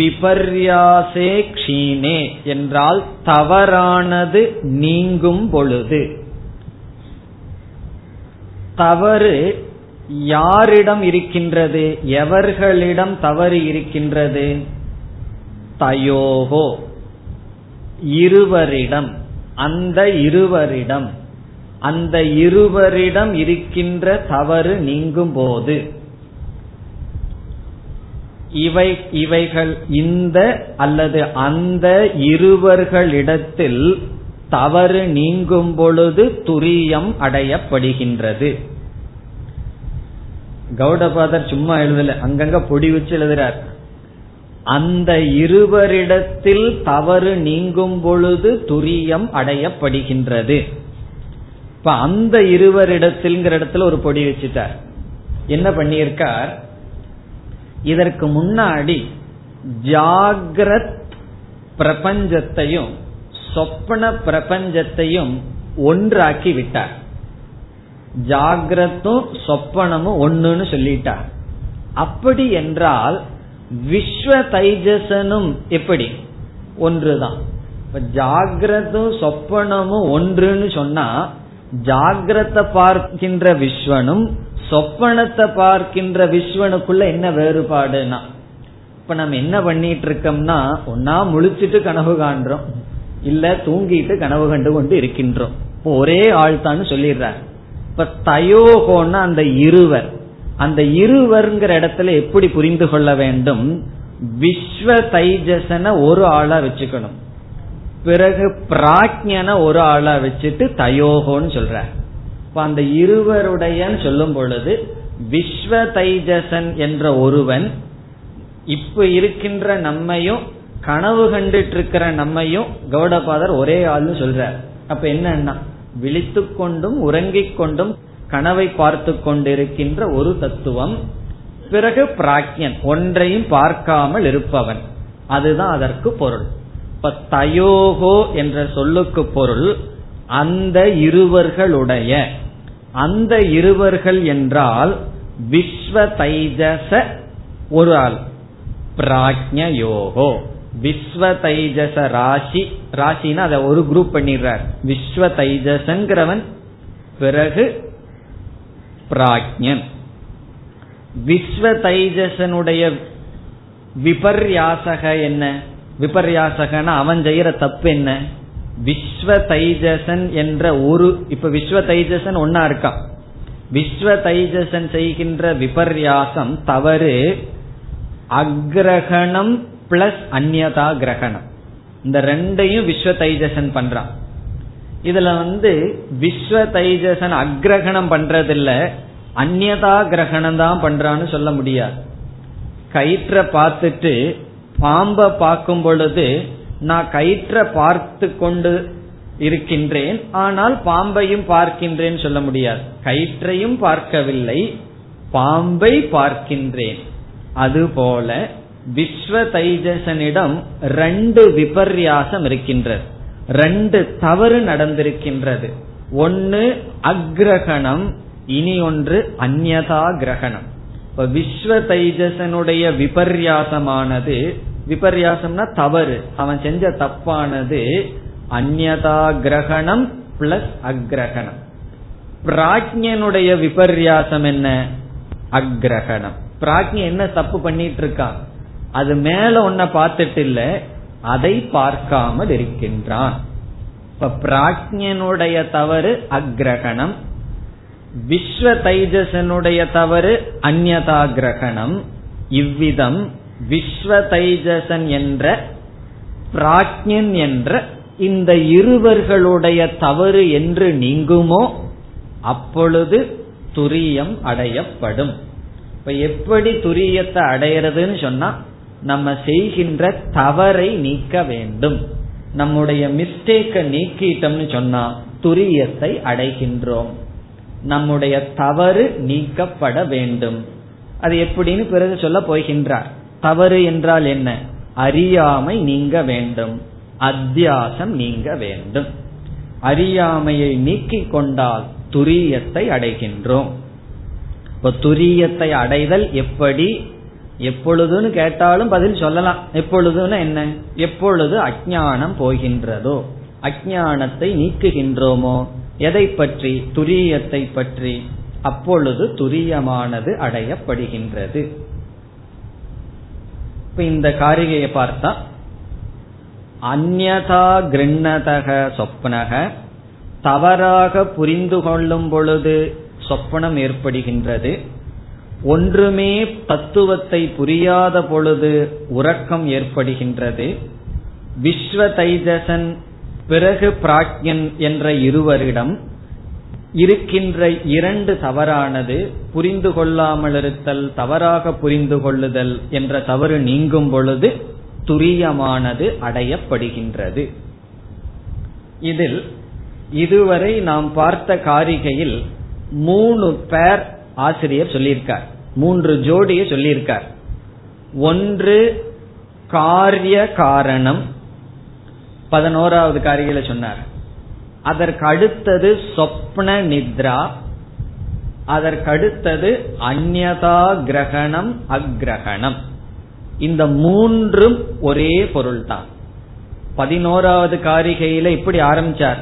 விபர்யாசே க்ஷீணே என்றால் தவறானது நீங்கும் பொழுது. தவறு யாரிடம் இருக்கின்றது? எவர்களிடம் தவறு இருக்கின்றது? தயோகோ, இருவரிடம். அந்த இருவரிடம், அந்த இருவரிடம் இருக்கின்ற தவறு நீங்கும் போது, இவை இவைகள் இந்த அல்லது அந்த இருவர்களிடத்தில் தவறு நீங்கும் பொழுது துரியம் அடையப்படுகின்றது. கௌடபாதர் சும்மா எழுதல, அங்கங்க பொடி வச்சு எழுதுறார். அந்த இருவரிடத்தில் தவறு நீங்கும் பொழுது துரியம் அடையப்படுகின்றது. இப்ப அந்த இருவரிடத்தில் இடத்துல ஒரு பொடி வச்சுட்டார். என்ன பண்ணியிருக்கார்? இதற்கு முன்னாடி ஜாகிரத் பிரபஞ்சத்தையும் சொப்பன பிரபஞ்சத்தையும் ஒன்றாக்கி விட்டார். ஜாகிரத்தும் சொப்பனமும் ஒண்ணுன்னு சொல்லிட்டார். அப்படி என்றால் விஸ்வ தைஜசனும் எப்படி ஒன்றுதான். ஜாகிரதும் சொப்பனமும் ஒன்றுன்னு சொன்னா ஜாகிரத்தை பார்க்கின்ற விஸ்வனும் சொப்பனத்தை பார்க்கின்ற விஸ்வனுக்குள்ள என்ன வேறுபாடுனா, இப்ப நம்ம என்ன பண்ணிட்டு இருக்கோம்னா, ஒன்னா முழிச்சிட்டு கனவு காண்றோம், இல்ல தூங்கிட்டு கனவு கண்டு கொண்டு இருக்கின்றோம். இப்போ ஒரே ஆழ்தான்னு சொல்லிடுறாரு. இப்ப தயோகோன்னா அந்த இருவர், அந்த இருவர்ங்கிற இடத்துல எப்படி புரிந்து கொள்ள வேண்டும்? விஸ்வ தைஜசன ஒரு ஆளா வச்சுக்கணும், பிறகு பிராக்ஞன ஒரு ஆளா வச்சுட்டு தயோகோன்னு சொல்ற. அந்த இருவருடைய சொல்லும் பொழுது விஸ்வ தைஜசன் என்ற ஒருவன் இப்ப இருக்கின்ற நம்மையும் கனவு கண்டுட்டு இருக்கிற நம்மையும் கௌடபாதர் ஒரே ஆள்னு சொல்றார். அப்ப என்னன்னா விழித்து கொண்டும் உறங்கிக் கொண்டும் கனவை பார்த்து கொண்டிருக்கின்ற ஒரு தத்துவம், பிறகு பிராக்ஞன் ஒன்றையும் பார்க்காமல் இருப்பவன், அதுதான் அதற்கு பொருள். இப்ப தயோகோ என்ற சொல்லுக்கு பொருள் அந்த இருவர்களுடைய அந்த இருவர்கள் என்றால் விஸ்வ தைஜச ஒரு ஆள், பிராஜ்ஞயோகோ விஸ்வ தைஜச ராசி, ராசினா அத ஒரு குரூப் பண்ணிடுறார், விஸ்வ தைஜசங்கிறவன், பிறகு பிராஜ்ஞன். விஸ்வ தைஜசனுடைய விபர்யாசக என்ன? விபர்யாசகனா அவன் செய்யற தப்பு என்ன? விஸ்வ தைஜசன் என்ற ஒரு, இப்ப விஸ்வ தைஜசன் ஒன்னா இருக்கா, விஸ்வ தைஜசன் செய்கின்ற விபர்யாசம் தவறு. அக்ரகணம் பிளஸ் அந்யதா கிரகணம், இந்த ரெண்டையும் விஸ்வ தைஜசன் பண்றான். இதுல வந்து விஸ்வ தைஜசன் அக்ரகணம் பண்றதில்ல, அந்யதா கிரகணம் தான் பண்றான்னு சொல்ல முடியாது. கயிற்ற பார்த்துட்டு பாம்ப பார்க்கும் பொழுது நான் கயிற்ற பார்த்து கொண்டு இருக்கின்றேன், ஆனால் பாம்பையும் பார்க்கின்றேன் சொல்ல முடியாது. கயிற்றையும் பார்க்கவில்லை, பாம்பை பார்க்கின்றேன். அதுபோல விஸ்வ தைஜசனிடம் ரெண்டு விபர்யாசம் இருக்கின்றது, ரெண்டு தவறு நடந்திருக்கின்றது. ஒன்னு அக்ரகணம், இனி ஒன்று அந்யதா கிரகணம். இப்ப விஸ்வ தைஜசனுடைய விபர்யாசமானது, விபர்யாசம்னா தவறு, அவன் செஞ்ச தப்பானது அந்யதா கிரகணம் பிளஸ் அக்ரகணம். பிராஜ்ஞனுடைய விபர்யாசம் என்ன? அக்ரகணம். பிராஜ்ஞன் என்ன தப்பு பண்ணிட்டு இருக்கான்? அது மேல ஒன்ன பார்த்துட்டு இல்ல, அதை பார்க்காமல் இருக்கின்றான். இப்ப பிராஜ்ஞனுடைய தவறு அக்ரகணம், விஸ்வ தைஜசனுடைய தவறு அந்யதா கிரகணம். இவ்விதம் விஸ்வ தைஜசன் என்ற பிராஜ்ஞன் என்ற இந்த இருவர்களுடைய தவறு என்று நீங்குமோ அப்பொழுது துரியம் அடையப்படும். இப்ப எப்படி துரியத்தை அடையிறதுன்னு சொன்னா, நம்ம செய்கின்ற தவறை நீக்க வேண்டும். நம்முடைய மிஸ்டேக்கை நீக்கிட்டோம்னு சொன்னா துரியத்தை அடைகின்றோம். நம்முடைய தவறு நீக்கப்பட வேண்டும். அது எப்படின்னு பிறகு சொல்ல போகின்றார். தவறு என்றால் என்ன? அறியாமை நீங்க வேண்டும், அத்தியாசம் நீங்க வேண்டும். அறியாமையை நீக்கிக் கொண்டால் துரியத்தை அடைகின்றோம். இப்ப துரியத்தை அடைதல் எப்படி, எப்பொழுதுன்னு கேட்டாலும் பதில் சொல்லலாம். எப்பொழுதுன்னு என்ன? எப்பொழுது அஜ்ஞானம் போகின்றதோ, அஜ்ஞானத்தை நீக்குகின்றோமோ, எதை பற்றி? துரியத்தை பற்றி. அப்பொழுது துரியமானது அடையப்படுகின்றது. இப்ப இந்த காரிகையை பார்த்தா, அந்யதா கிருண்ணதக சொப்னக, தவறாக புரிந்து கொள்ளும் பொழுது சொப்பனம் ஏற்படுகின்றது. ஒன்றுமே தத்துவத்தை புரியாத பொழுது உறக்கம் ஏற்படுகின்றது. விஸ்வ தைஜசன் பிறகு பிராஜ்ஞன் என்ற இருவரிடம் இருக்கின்ற இரண்டு தவறானது, புரிந்து கொள்ளாமல் இருத்தல், தவறாக புரிந்து கொள்ளுதல் என்ற தவறு நீங்கும் பொழுது துரியமானது அடையப்படுகின்றது. இதில் இதுவரை நாம் பார்த்த காரிகையில் மூணு பேர் ஆசிரியர் சொல்லியிருக்கார், மூன்று ஜோடியை சொல்லியிருக்கார். ஒன்று காரிய காரணம், பதினோராவது காரிகையில சொன்னார். அதற்கு அடுத்தது சொப்ன நித்ரா, அதற்கடுத்தது அந்யதா கிரகணம் அக்ரகணம். இந்த மூன்றும் ஒரே பொருள்தான். பதினோராவது காரிகையில இப்படி ஆரம்பிச்சார்,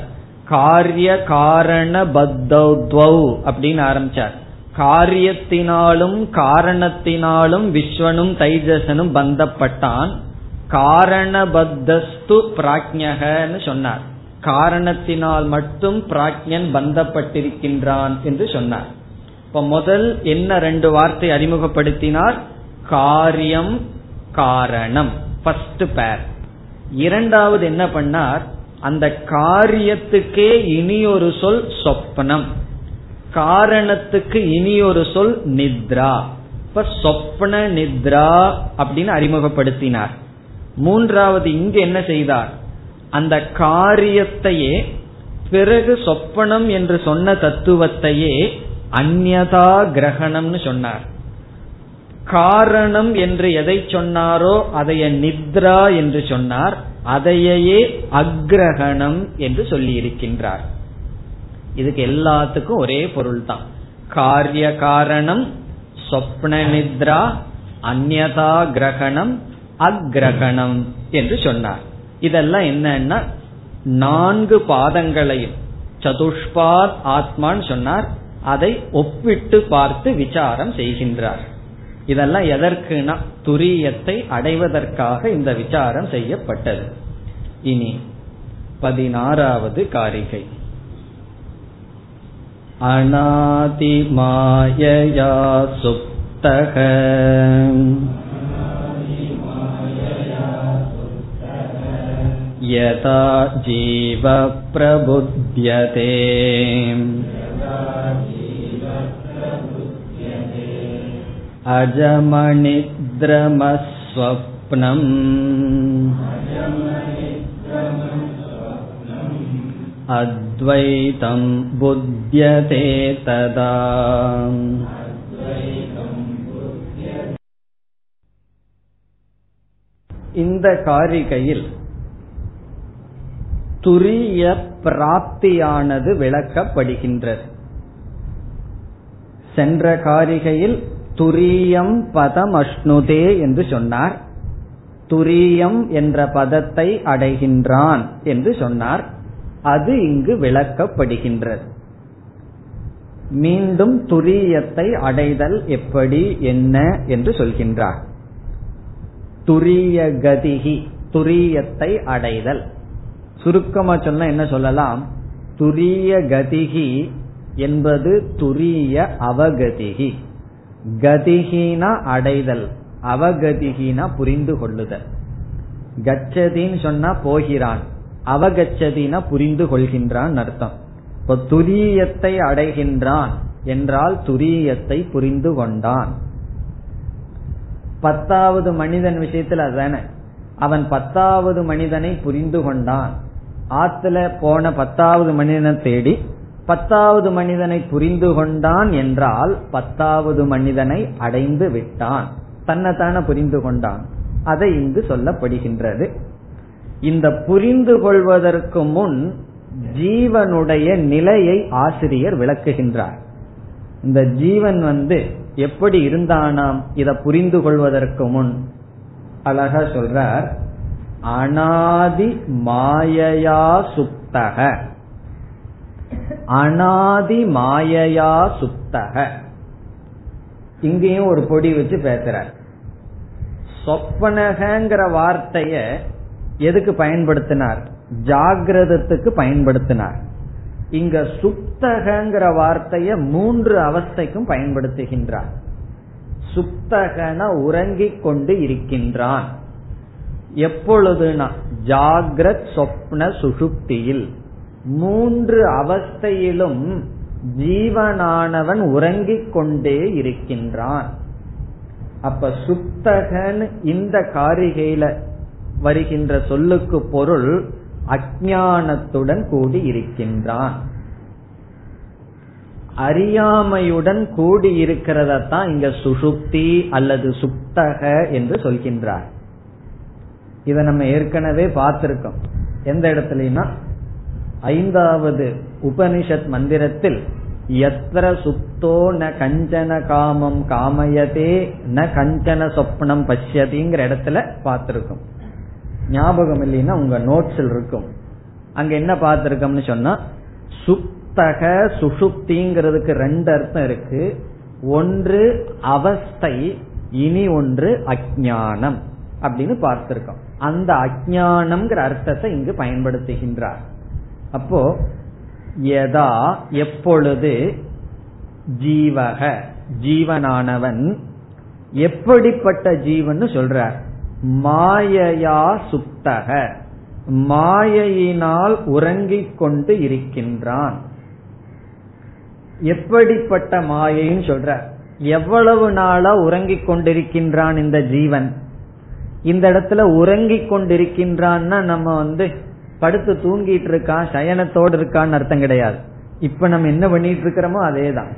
காரிய காரண பத்தௌத்வௌ அப்படின்னு ஆரம்பிச்சார். காரியத்தினாலும் காரணத்தினாலும் விஸ்வனும் தைஜசனும் பந்தப்பட்டான். காரணபத்தஸ்து பிராஜ்ஞகன்னு சொன்னார். காரணத்தினால் மட்டும் பிராஜ்ஞன் பந்தப்பட்டிருக்கின்றான் என்று சொன்னார். இப்ப முதல் என்ன ரெண்டு வார்த்தை அறிமுகப்படுத்தினார்? காரியம் காரணம், ஃபர்ஸ்ட் பேர். இரண்டாவது என்ன பண்ணார்? அந்த காரியத்துக்கே இனியொரு சொல் சொப்னம், காரணத்துக்கு இனியொரு சொல் நித்ரா. இப்ப சொப்ன நித்ரா அப்படின்னு அறிமுகப்படுத்தினார். மூன்றாவது இங்கு என்ன செய்தார்? அந்த காரியத்தையே, பிறகு சொப்பனம் என்று சொன்ன தத்துவத்தையே அந்யதா கிரகணம்னு சொன்னார். காரணம் என்று எதை சொன்னாரோ அதைய நித்ரா என்று சொன்னார், அதையே அக்ரகணம் என்று சொல்லி இருக்கின்றார். இதுக்கு எல்லாத்துக்கும் ஒரே பொருள் தான். காரிய காரணம் சொப்ன நித்ரா அந்யதா கிரகணம் அக்ரகணம் என்று சொன்னார். இதெல்லாம் என்னன்னா நான்கு பாதங்களையும் சதுஷ்பாத் ஆத்மான்னு சொன்னார். அதை ஒப்பிட்டு பார்த்து விசாரம் செய்கின்றார். இதெல்லாம் எதற்குனா துரியத்தை அடைவதற்காக இந்த விசாரம் செய்யப்பட்டது. இனி பதினாறாவது காரிகை. அநாதி மாயையா சுப்தக யதா ஜீவ பிரபுத்யதே அஜமனித்ரமஸ்வப்னம் அத்வைதம் புத்யதே ததா. இந்த காரிகையில் துரிய பிராப்தியானது விளக்கப்படுகின்றது. சென்ற காரிகையில் துரியம் பதம் அஷ்ணுதே என்று சொன்னார். துரியம் என்ற பதத்தை அடைகின்றான் என்று சொன்னார். அது இங்கு விளக்கப்படுகின்றது. மீண்டும் துரியத்தை அடைதல் எப்படி என்ன என்று சொல்கின்றார். துரிய கதிகி துரியத்தை அடைதல். சுருக்கமா சொன்னா என்ன சொல்லலாம்? துரிய கதிகி என்பது துரிய அவகதிகி. கதிகினா அடைதல், அவகதிகினா புரிந்து கொள்ளுதல். கச்சதின்னு சொன்னா போகிறான், அவகச்சதினா புரிந்து கொள்கின்றான் அர்த்தம். இப்போ துரியத்தை அடைகின்றான் என்றால் துரியத்தை புரிந்து கொண்டான். பத்தாவது மனிதன் விஷயத்துல அதானே, அவன் பத்தாவது மனிதனை புரிந்து கொண்டான். ஆத்துல போன பத்தாவது மனிதனை தேடி பத்தாவது மனிதனை புரிந்து கொண்டான் என்றால் பத்தாவது மனிதனை அடைந்து விட்டான், தன்னைத்தான புரிந்து கொண்டான். அதை இங்கு சொல்லப்படுகின்றது. இந்த புரிந்து கொள்வதற்கு முன் ஜீவனுடைய நிலையை ஆசிரியர் விளக்குகின்றார். இந்த ஜீவன் வந்து எப்படி இருந்தானாம் இதை புரிந்து கொள்வதற்கு முன் அழகா சொல்றார். அநாதி மாயையா சுப்தக. அநாதி மாயையா சுப்தக. இங்கேயும் ஒரு பொடி வச்சு பேசுறார். சொப்பனகங்கிற வார்த்தைய எதுக்கு பயன்படுத்தினார்? ஜாகிரதத்துக்கு பயன்படுத்தினார். இங்க சுப்தகங்கிற வார்த்தைய மூன்று அவஸ்தைக்கும் பயன்படுத்துகின்றார். சுப்தகன உறங்கிக் கொண்டு இருக்கின்றான். எப்பொழுதுனா ஜாகிரத் சொப்ன சுஷுப்தியில் மூன்று அவஸ்தையிலும் ஜீவனானவன் உறங்கிக் கொண்டே இருக்கின்றான். அப்ப சுப்தகன் இந்த காரிகையில வருகின்ற சொல்லுக்கு பொருள் அஞ்ஞானத்துடன் கூடி இருக்கின்றான். அறியாமையுடன் கூடி இருக்கிறதான் இங்க சுஷுப்தி அல்லது சுப்தக என்று சொல்கின்றார். இத நம்ம ஏற்கனவே பார்த்திருக்கோம். எந்த இடத்துலனா ஐந்தாவது உபனிஷத் மந்திரத்தில் யத்ர சுப்தோ ந கஞ்சன காமம் காமயதே ந கஞ்சன சொப்னம் பஷ்யதிங்கிற இடத்துல பார்த்திருக்கோம். ஞாபகம் இல்லைன்னா உங்க நோட்ஸில் இருக்கும். அங்க என்ன பார்த்திருக்கோம்னு சொன்னா சுப்தக சுஷுப்திங்கிறதுக்கு ரெண்டு அர்த்தம் இருக்கு. ஒன்று அவஸ்தை, இனி ஒன்று அஜ்ஞானம் அப்படின்னு பார்த்திருக்கோம். அந்த அஜ்ஞானம்ங்கிற அர்த்தத்தை இங்கு பயன்படுத்துகின்றார். அப்போ யதா எப்பொழுது ஜீவக ஜீவனானவன் எப்படிப்பட்ட ஜீவன் சொல்றார். மாயையா சுப்தக மாயையினால் உறங்கிக் கொண்டு இருக்கின்றான். எப்படிப்பட்ட மாயைன்னு சொல்ற. எவ்வளவு நாளா உறங்கிக் கொண்டிருக்கின்றான் இந்த ஜீவன்? இந்த இடத்துல உறங்கிக் கொண்டிருக்கின்றான்னா நம்ம வந்து படுத்து தூங்கிட்டு இருக்கான் சயனத்தோடு இருக்கான்னு அர்த்தம் கிடையாது. இப்ப நம்ம என்ன பண்ணிட்டு இருக்கிறோமோ அதேதான்.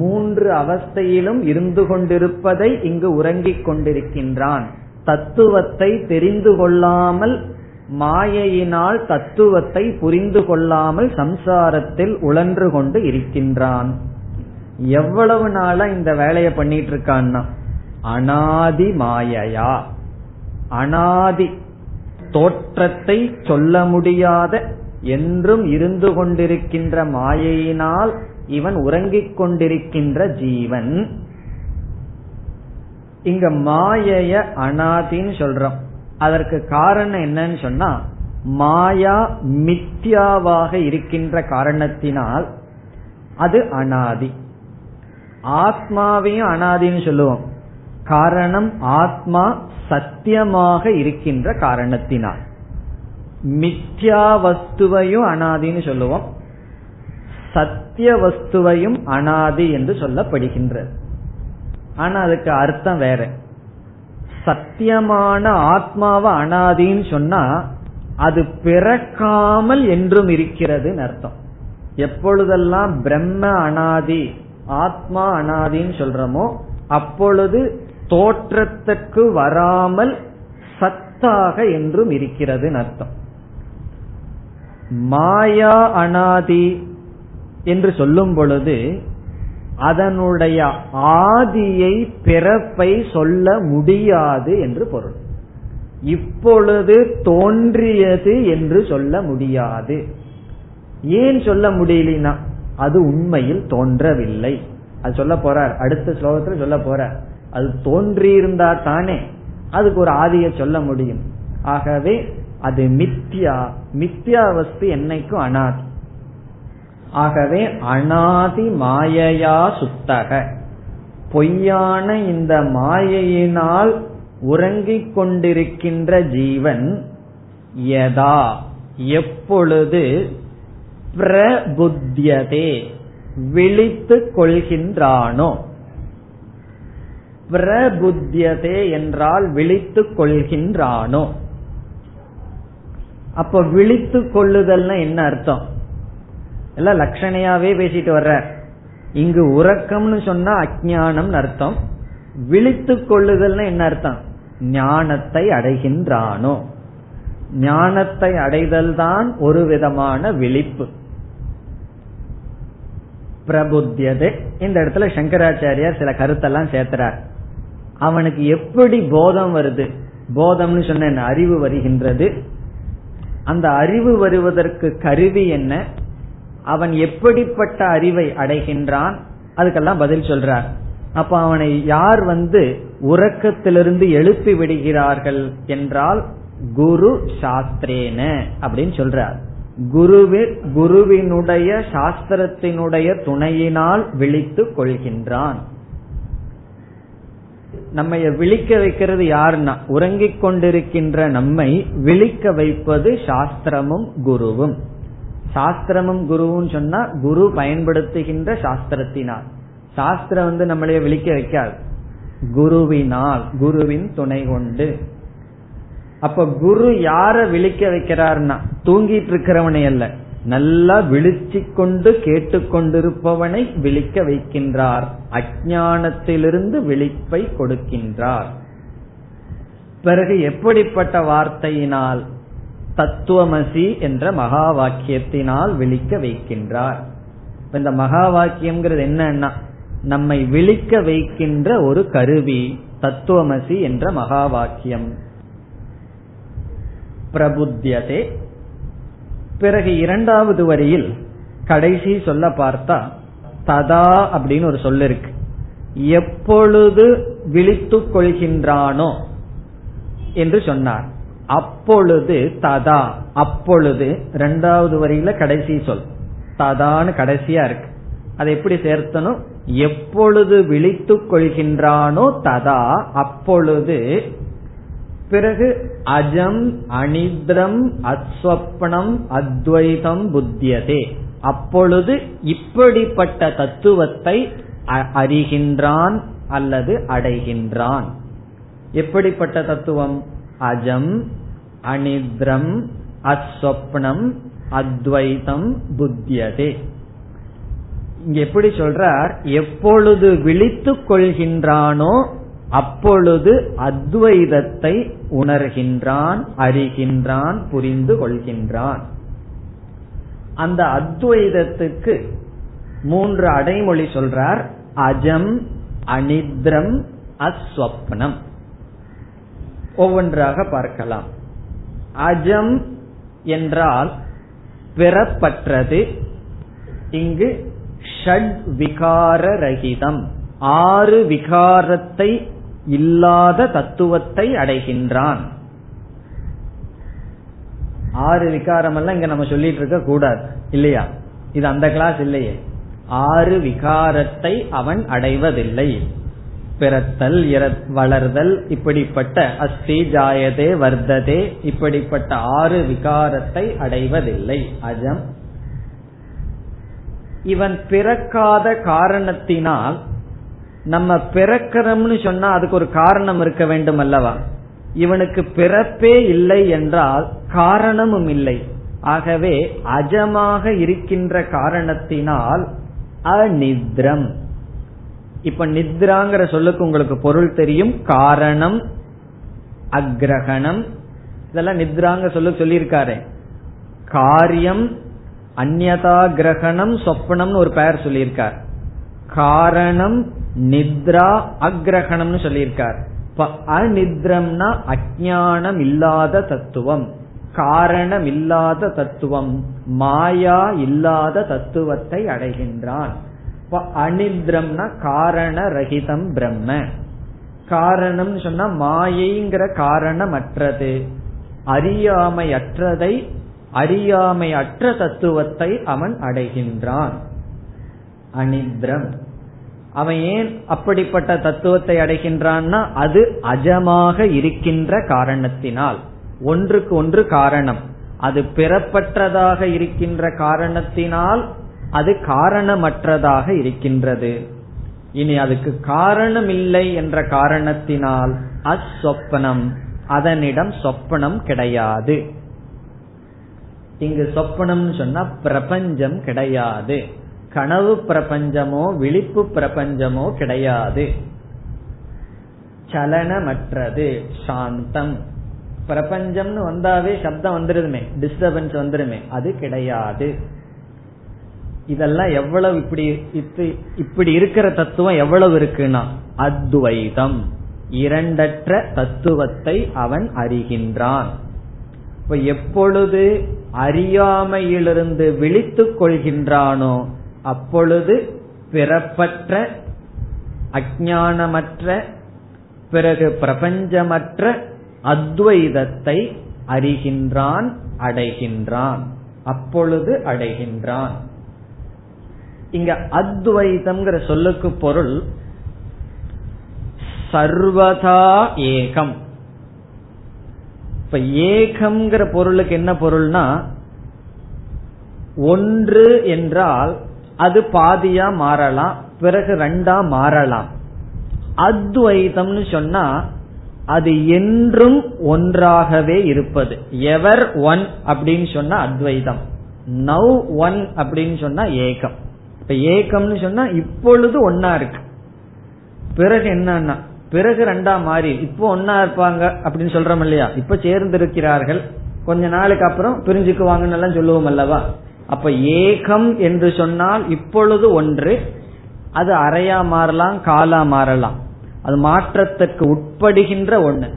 மூன்று அவஸ்தையிலும் இருந்து கொண்டிருப்பதை இங்கு உறங்கிக் கொண்டிருக்கின்றான். தத்துவத்தை தெரிந்து கொள்ளாமல் மாயையினால் தத்துவத்தை புரிந்து கொள்ளாமல் சம்சாரத்தில் உழன்று கொண்டு இருக்கின்றான். எவ்வளவு நாளா இந்த வேலைய பண்ணிட்டு இருக்கான்னா, அனாதி மாயையா, அனாதி தோற்றத்தை சொல்ல முடியாத என்றும் இருந்து கொண்டிருக்கின்ற மாயையினால் இவன் உறங்கிக் கொண்டிருக்கின்ற ஜீவன். இங்க மாயைய அனாதின்னு சொல்றோம். அதற்கு காரணம் என்னன்னு சொன்னா, மாயா மித்யாவாக இருக்கின்ற காரணத்தினால் அது அனாதி. ஆத்மாவையும் அனாதின்னு சொல்லுவோம். காரணம், ஆத்மா சத்தியமாக இருக்கின்ற காரணத்தினால். மித்யா வஸ்துவையும் அனாதின்னு சொல்லுவோம், சத்திய வஸ்துவையும் அனாதி என்று சொல்லப்படுகின்றது. ஆனா அதுக்கு அர்த்தம் வேற. சத்தியமான ஆத்மாவை அனாதின்னு சொன்னா அது பிறக்காமல் என்றும் இருக்கிறது அர்த்தம். எப்பொழுதெல்லாம் பிரம்ம அனாதி, ஆத்மா அனாதின்னு சொல்றமோ அப்பொழுது தோற்றத்துக்கு வராமல் சத்தாக என்றும் இருக்கிறது அர்த்தம். மாயா அனாதி என்று சொல்லும் பொழுது அதனுடைய ஆதியை, பிறப்பை சொல்ல முடியாது என்று பொருள். இப்பொழுது தோன்றியது என்று சொல்ல முடியாது. ஏன் சொல்ல முடியலனா, அது உண்மையில் தோன்றவில்லை. அது சொல்ல போறார், அடுத்த ஸ்லோகத்துல சொல்ல போறார். அது தோன்றியிருந்தா தானே அதுக்கு ஒரு ஆதியை சொல்ல முடியும். ஆகவே அது மித்யா. மித்யாவஸ்து என்னைக்கும் அனாதி. ஆகவே அனாதி மாயையா சுத்தக, பொய்யான இந்த மாயையினால் உறங்கிக் கொண்டிருக்கின்ற ஜீவன் யதா எப்பொழுது பிரபுத்யதே விழித்துக் கொள்கின்றானோ. பிரபுத்யதே என்றால் விழித்துக் கொள்கின்றானோ. அப்ப விழித்துக் கொள்ளுதல்னா என்ன அர்த்தம்? எல்லாம் லட்சணையாவே பேசிட்டு வர்ற. இங்கு உறக்கம்னு சொன்னா அஜ்ஞானம் அர்த்தம். விழித்துக் கொள்ளுதல்னா என்ன அர்த்தம்? ஞானத்தை அடைகின்றானோ. ஞானத்தை அடைதல் தான் ஒரு விதமான விழிப்பு. பிரபுத்தியதே இந்த இடத்துல சங்கராச்சாரியார் சில கருத்தெல்லாம் சேர்த்துறார். அவனுக்கு எப்படி போதம் வருது? போதம்னு சொன்ன என்ன? அறிவு வருகின்றது. அந்த அறிவு வருவதற்கு கருவி என்ன? அவன் எப்படிப்பட்ட அறிவை அடைகின்றான்? அதுக்கெல்லாம் பதில் சொல்றார். அப்ப அவனை யார் வந்து உறக்கத்திலிருந்து எழுப்பி விடுகிறார்கள் என்றால் குரு சாஸ்திரேன அப்படின்னு சொல்றார். குருவி குருவினுடைய சாஸ்திரத்தினுடைய துணையினால் விழித்து கொள்கின்றான். நம்ம விழிக்க வைக்கிறது யாருன்னா, உறங்கிக் கொண்டிருக்கின்ற நம்மை விழிக்க வைப்பது சாஸ்திரமும் குருவும். சாஸ்திரமும் குருவும் சொன்னா குரு பயன்படுத்துகின்ற சாஸ்திரத்தினால். சாஸ்திரம் வந்து நம்மளைய விழிக்க வைக்காது, குருவினால், குருவின் துணை கொண்டு. அப்ப குரு யார விழிக்க வைக்கிறார்னா தூங்கிட்டு இருக்கிறவனை அல்ல, நல்லா விழிச்சு கொண்டு கேட்டுக்கொண்டிருப்பவனை விழிக்க வைக்கின்றார். அஜ்ஞானத்திலிருந்து விழிப்பை கொடுக்கின்றார். பிறகு எப்படிப்பட்ட வார்த்தையினால்? தத்துவமசி என்ற மகா வாக்கியத்தினால் விழிக்க வைக்கின்றார். இந்த மகா வாக்கியம்ங்கிறது என்னன்னா, நம்மை விழிக்க வைக்கின்ற ஒரு கருவி தத்துவமசி என்ற மகா வாக்கியம். பிரபுத்தியதே. பிறகு இரண்டாவது வரியில் கடைசி சொல்ல பார்த்தா ததா அப்படின்னு ஒரு சொல் இருக்கு. எப்பொழுது விழித்துக் கொள்கின்றானோ என்று சொன்னார். அப்பொழுது ததா, அப்பொழுது இரண்டாவது வரியில கடைசி சொல் ததான்னு கடைசியா இருக்கு. அதை எப்படி சேர்த்தனும்? எப்பொழுது விழித்துக் கொள்கின்றானோ ததா அப்பொழுது. பிறகு அஜம் அனித்ரம் அஸ்வப்னம் அத்வைதம் புத்தியதே, அப்பொழுது இப்படிப்பட்ட தத்துவத்தை அறிகின்றான் அல்லது அடைகின்றான். எப்படிப்பட்ட தத்துவம்? அஜம் அனித்ரம் அஸ்வப்னம் அத்வைதம் புத்தியதே. இங்க எப்படி சொல்றார்? எப்பொழுது விழித்துக் கொள்கின்றானோ அப்பொழுது அத்வைதத்தை உணர்கின்றான், அறிகின்றான், புரிந்து கொள்கின்றான். அந்த அத்வைதத்துக்கு மூன்று அடைமொழி சொல்றார். அஜம், அனித்ரம், அஸ்வப்னம். ஒவ்வொன்றாக பார்க்கலாம். அஜம் என்றால் பெறப்பற்றது. இங்கு ஷட் விகார ரஹிதம், ஆறு விகாரத்தை இல்லாத தத்துவத்தை அடைகின்றான். ஆறு விகாரம் எல்லாம் இங்க நம்ம சொல்லிட்டு இருக்க கூடாது இல்லையா, இது அந்த கிளாஸ் இல்லையே. ஆறு விகாரத்தை அவன் அடைவதில்லை. பிறத்தல், வளர்தல், இப்படிப்பட்ட அஸ்தி, ஜாயதே, வர்ததே, இப்படிப்பட்ட ஆறு விகாரத்தை அடைவதில்லை அஜம். இவன் பிறக்காத காரணத்தினால், நம்ம பிறக்கிறோம்னு சொன்னா அதுக்கு ஒரு காரணம் இருக்க வேண்டும் அல்லவா, இவனுக்கு பிறப்பே இல்லை என்றால் காரணமும் இல்லை. ஆகவே அஜமாக இருக்கின்ற காரணத்தினால் அநித்ரம். இப்ப நித்ராங்கிற சொல்லுக்கு உங்களுக்கு பொருள் தெரியும், காரணம், அக்ரகணம், இதெல்லாம் நித்ராங்க சொல்லுக்கு சொல்லியிருக்காரு. காரியம், அந்யதா கிரகணம், சொப்பனம்னு ஒரு பெயர் சொல்லியிருக்கார். காரணம், நித்ரா, அக்ரகணம்னு சொல்லியிருக்கார். அநித்ரம்னா அஜ்ஞானம் இல்லாத தத்துவம், காரணம் இல்லாத தத்துவம், மாயா இல்லாத தத்துவத்தை அடைகின்றான். அனித்ரம்னா காரண ரஹிதம் பிரம்ம. காரணம் சொன்னா மாயைங்கிற காரணமற்றது, அறியாமையற்றதை, அறியாமையற்ற தத்துவத்தை அவன் அடைகின்றான். அனித்ரம். அவன் ஏன் அப்படிப்பட்ட தத்துவத்தை அடைகின்றான்னா அது அஜமாக இருக்கின்ற காரணத்தினால். ஒன்றுக்கு ஒன்று காரணம், அது பெறப்பட்டதாக இருக்கின்ற காரணத்தினால் அது காரணமற்றதாக இருக்கின்றது. இனி அதுக்கு காரணம் இல்லை என்ற காரணத்தினால் அஸ்வப்னம், அதனிடம் சொப்பனம் கிடையாது. இங்கு சொப்பனம் சொன்னா பிரபஞ்சம் கிடையாது, கனவு பிரபஞ்சமோ விழிப்பு பிரபஞ்சமோ கிடையாது. சலனமற்றது, சாந்தம். பிரபஞ்சம்னு வந்தாவே சப்தம் வந்துருதுமே, டிஸ்டர்பன்ஸ் வந்துருமே, அது கிடையாது. இதெல்லாம் எவ்வளவு, இப்படி இப்படி இருக்கிற தத்துவம் எவ்வளவு இருக்குன்னா அத்வைதம், இரண்டற்ற தத்துவத்தை அவன் அறிகின்றான். இப்ப எப்பொழுது அறியாமையிலிருந்து விழித்து கொள்கின்றானோ அப்பொழுது பிறப்பற்ற, அஞ்ஞானமற்ற, பிறகு பிரபஞ்சமற்ற அத்வைதத்தை அறிகின்றான், அடைகின்றான். அப்பொழுது அடைகின்றான். இங்க அத்வைதம் சொல்லுக்கு பொருள் சர்வதா ஏகம். இப்ப ஏகம்ங்கிற பொருளுக்கு என்ன பொருள்னா, ஒன்று என்றால் அது பாதியா மாறலாம், பிறகு ரெண்டா மாறலாம். அத்வைதம்னு சொன்னா அது என்றும் ஒன்றாகவே இருப்பது. எவர் ஒன் அப்படின்னு சொன்னா அத்வைதம், நவ் ஒன் அப்படின்னு சொன்னா ஏகம். இப்ப ஏகம்னு சொன்னா இப்பொழுது ஒன்னா இருக்கு, பிறகு என்னன்னா பிறகு ரெண்டா மாறி இப்போ ஒன்னா இருப்பாங்க அப்படின்னு சொல்றோம் இல்லையா. இப்ப சேர்ந்து இருக்கிறார்கள், கொஞ்ச நாளுக்கு அப்புறம் பிரிஞ்சுக்குவாங்கன்னு எல்லாம் சொல்லுவோம் அல்லவா. அப்ப ஏகம் என்று சொன்னால் இப்பொழுது ஒன்று, அது அறையா மாறலாம், காலா மாறலாம், அது மாற்றத்துக்கு உட்படுகின்ற ஒண்ணு.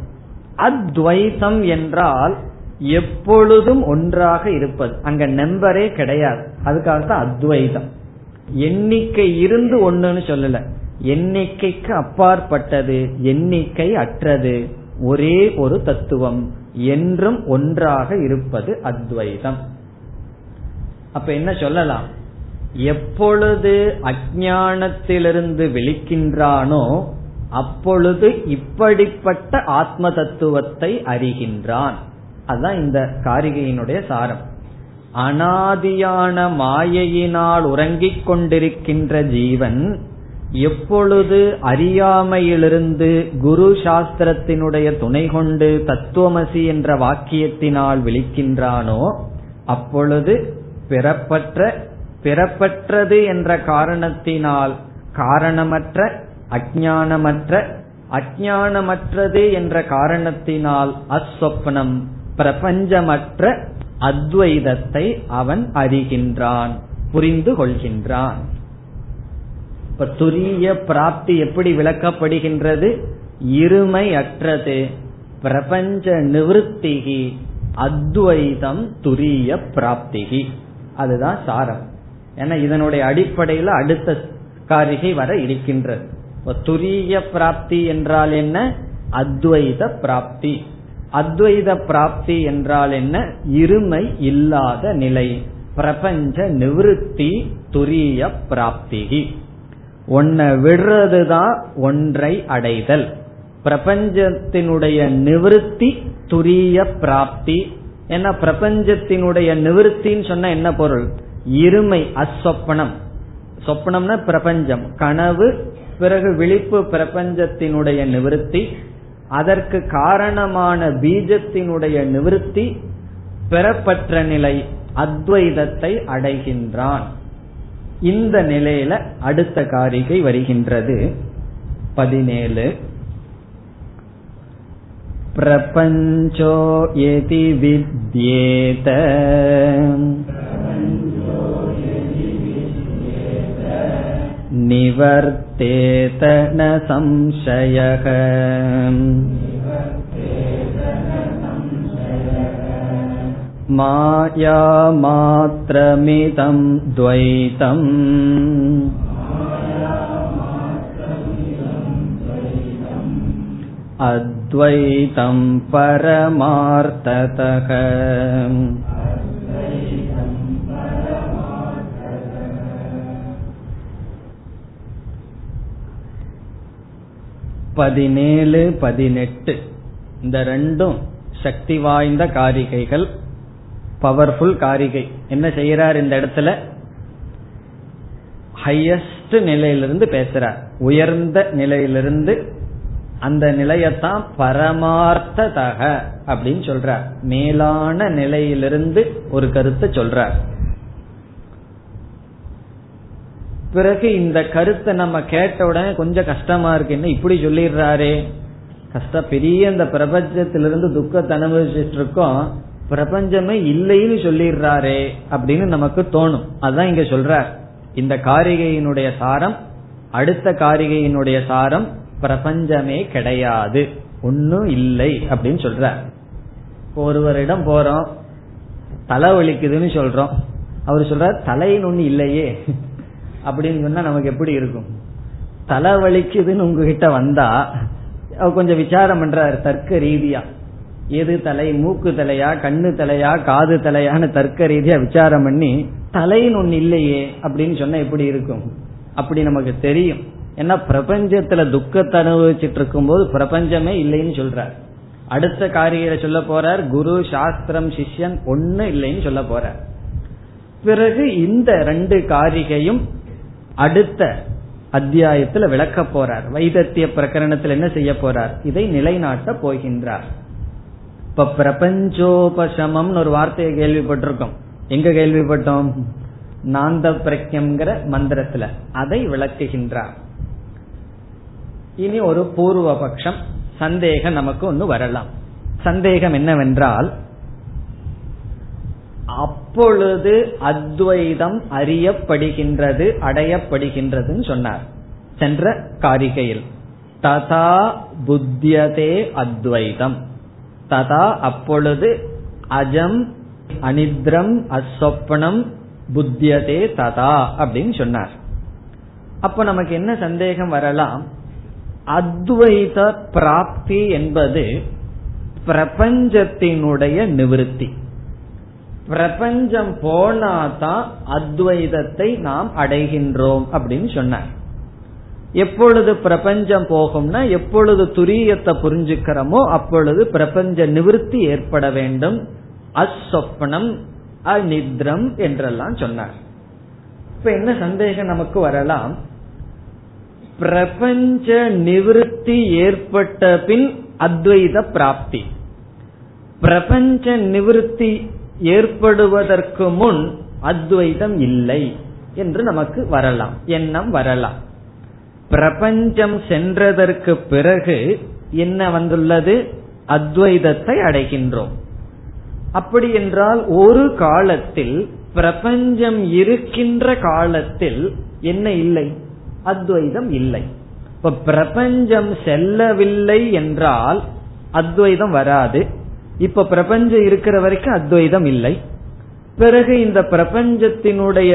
அத்வைதம் என்றால் எப்பொழுதும் ஒன்றாக இருப்பது, அங்க நம்பரே கிடையாது. அதுக்காகத்தான் அத்வைதம். எண்ணிக்கை இருந்து ஒண்ணுன்னு சொல்லல, எண்ணிக்கைக்கு அப்பாற்பட்டது, எண்ணிக்கை அற்றது, ஒரே ஒரு தத்துவம், என்றும் ஒன்றாக இருப்பது அத்வைதம். அப்ப என்ன சொல்லலாம், எப்பொழுது அஞ்ஞானத்திலிருந்து விழிக்கின்றானோ அப்பொழுது இப்படிப்பட்ட ஆத்ம தத்துவத்தை அறிகின்றான். அதுதான் இந்த காரிகையினுடைய சாரம். அனாதியான மாயையினால் உறங்கிக் கொண்டிருக்கின்ற ஜீவன் எப்பொழுது அறியாமையிலிருந்து குரு சாஸ்திரத்தினுடைய துணை கொண்டு தத்துவமசி என்ற வாக்கியத்தினால் விழிக்கின்றானோ அப்பொழுது பிறப்பற்ற, பிறப்பற்றது என்ற காரணத்தினால் காரணமற்ற, அஞ்ஞானமற்ற, அஞ்ஞானமற்றது என்ற காரணத்தினால் அஸ்வப்னம் பிரபஞ்சமற்ற அத்வைதத்தை அவன் அறிகின்றான், புரிந்து கொள்கின்றான். இப்ப துரிய பிராப்தி எப்படி விளக்கப்படுகின்றது? இருமை அற்றது, பிரபஞ்ச நிவர்த்திகி, அத்வைதம் துரிய பிராப்திகி. அதுதான் சாரம். ஏன்னா இதனுடைய அடிப்படையில் அடுத்த காரிகை வர இருக்கின்றது. துரிய பிராப்தி என்றால் என்ன? அத்வைத பிராப்தி. அத்வைத பிராப்தி என்றால் என்ன? இருமை இல்லாத நிலை, பிரபஞ்ச நிவிருத்தி, துரிய பிராப்தி. ஒன்றை விடுறதுதான் ஒன்றை அடைதல். பிரபஞ்சத்தினுடைய நிவிருத்தி துரிய பிராப்தி. ஏன்னா பிரபஞ்சத்தினுடைய நிவிருத்தின்னு சொன்னா என்ன பொருள்? இருமை, அஸ்வப்னம். சொப்னம்னா பிரபஞ்சம், கனவு, பிறகு விழிப்பு பிரபஞ்சத்தினுடைய நிவிருத்தி, அதற்கு காரணமான பீஜத்தினுடைய நிவிருத்தி, பெறப்பட்ட நிலை, அத்வைதத்தை அடைகின்றான். இந்த நிலையில அடுத்த காரிகை வருகின்றது. பதினேழு. பிரபஞ்சோ யதி வித்யேத நிவர்த்தேத ந சம்சயஹ. மாயா மாத்ரமிதம் துவைதம் அத்வைதம் பரமார்த்ததஹ. பதினேழு பதினெட்டு இந்த ரெண்டும் சக்தி வாய்ந்த காரிகைகள், பவர்ஃபுல் காரிகை. என்ன செய்யறார் இந்த இடத்துல? ஹையஸ்ட் நிலையிலிருந்து பேசுறார், உயர்ந்த நிலையிலிருந்து. அந்த நிலையத்தான் பரமார்த்ததக அப்படின்னு சொல்றார். மேலான நிலையிலிருந்து ஒரு கருத்தை சொல்றார். பிறகு இந்த கருத்தை நம்ம கேட்ட உடனே கொஞ்சம் கஷ்டமா இருக்கு, என்ன இப்படி சொல்லிடுறாரே, கஷ்ட பெரிய இந்த பிரபஞ்சத்திலிருந்து துக்கத்தை அனுபவிச்சுட்டு இருக்கோம், பிரபஞ்சமே இல்லைன்னு சொல்லிடுறாரே அப்படின்னு நமக்கு தோணும். அதுதான் இங்க சொல்றார். இந்த காரிகையினுடைய சாரம், அடுத்த காரிகையினுடைய சாரம், பிரபஞ்சமே கிடையாது, ஒன்னும் இல்லை அப்படின்னு சொல்றார். ஒருவரிடம் போறோம், தலைவலிக்குதுன்னு சொல்றோம், அவர் சொல்றார் தலைன்னு ஒண்ணு இல்லையே அப்படின்னு சொன்னா நமக்கு எப்படி இருக்கும்? தலைவலிக்குதுன்னு உங்ககிட்ட வந்தா கொஞ்சம் விசாரம் பண்றாரு தர்க்க ரீதியா, எது தலை, மூக்கு தலையா, கண்ணு தலையா, காது தலையான்னு தர்க்க ரீதியா விசாரம் பண்ணி தலைன்னு ஒண்ணு இல்லையே அப்படின்னு சொன்னா எப்படி இருக்கும்? அப்படி நமக்கு தெரியும். ஏன்னா பிரபஞ்சத்துல துக்கத்தை அனுபவிச்சுட்டு இருக்கும் போது பிரபஞ்சமே இல்லைன்னு சொல்றார். அடுத்த காரிகையில சொல்ல போறார் குரு, சாஸ்திரம், சிஷ்யன், ஒன்னு இல்லைன்னு சொல்ல போறார். பிறகு இந்த ரெண்டு காரிகையும் அடுத்த அத்தியாயத்துல விளக்க போறார். வைதத்திய பிரகரணத்துல என்ன செய்ய போறார்? இதை நிலைநாட்ட போகின்றார். இப்ப பிரபஞ்சோபசமம் ஒரு வார்த்தையை கேள்விப்பட்டிருக்கோம். எங்க கேள்விப்பட்டோம்? நாந்த பிரக்ஞம்ங்கிற மந்திரத்துல. அதை விளக்குகின்றார். இனி ஒரு பூர்வ பட்சம், சந்தேகம் நமக்கு ஒன்னு வரலாம். சந்தேகம் என்னவென்றால், அப்பொழுது அத்வைதம் அறியப்படுகின்றது, அடையப்படுகின்றதுன்னு சொன்னார் சென்ற காரிகையில். ததா புத்தியதே அத்வைதம். ததா அப்பொழுது, அஜம் அனித்ரம் அஸ்வப்னம் புத்தியதே ததா அப்படின்னு சொன்னார். அப்ப நமக்கு என்ன சந்தேகம் வரலாம்? அத்வைத பிராப்தி என்பது பிரபஞ்சத்தினுடைய நிவிருத்தி, பிரபஞ்சம் போனாதான் அத்வைதத்தை நாம் அடைகின்றோம் அப்படின்னு சொன்னார். எப்பொழுது பிரபஞ்சம் போகும்னா, எப்பொழுது துரியத்தை புரிஞ்சுக்கிறோமோ அப்பொழுது பிரபஞ்ச நிவிருத்தி ஏற்பட வேண்டும். அஸ்வப்னம், அநித்ரம் என்றெல்லாம் சொன்னார். இப்ப என்ன சந்தேகம் நமக்கு வரலாம்? பிரபஞ்ச நிவிருத்தி ஏற்பட்ட பின் அத்வைத பிராப்தி. பிரபஞ்ச நிவிருத்தி ஏற்படுவதற்கு முன் அத்வைதம் இல்லை என்று நமக்கு வரலாம், எண்ணம் வரலாம். பிரபஞ்சம் சென்றதற்கு பிறகு என்ன வந்துள்ளது? அத்வைதத்தை அடைகின்றோம். அப்படி என்றால் ஒரு காலத்தில் பிரபஞ்சம் இருக்கின்ற காலத்தில் என்ன இல்லை? அத்வைதம் இல்லை. இப்ப பிரபஞ்சம் செல்லவில்லை என்றால் அத்வைதம் வராது. இப்ப பிரபஞ்சம் இருக்கிற வரைக்கும் அத்வைதம் இல்லை. பிறகு இந்த பிரபஞ்சத்தினுடைய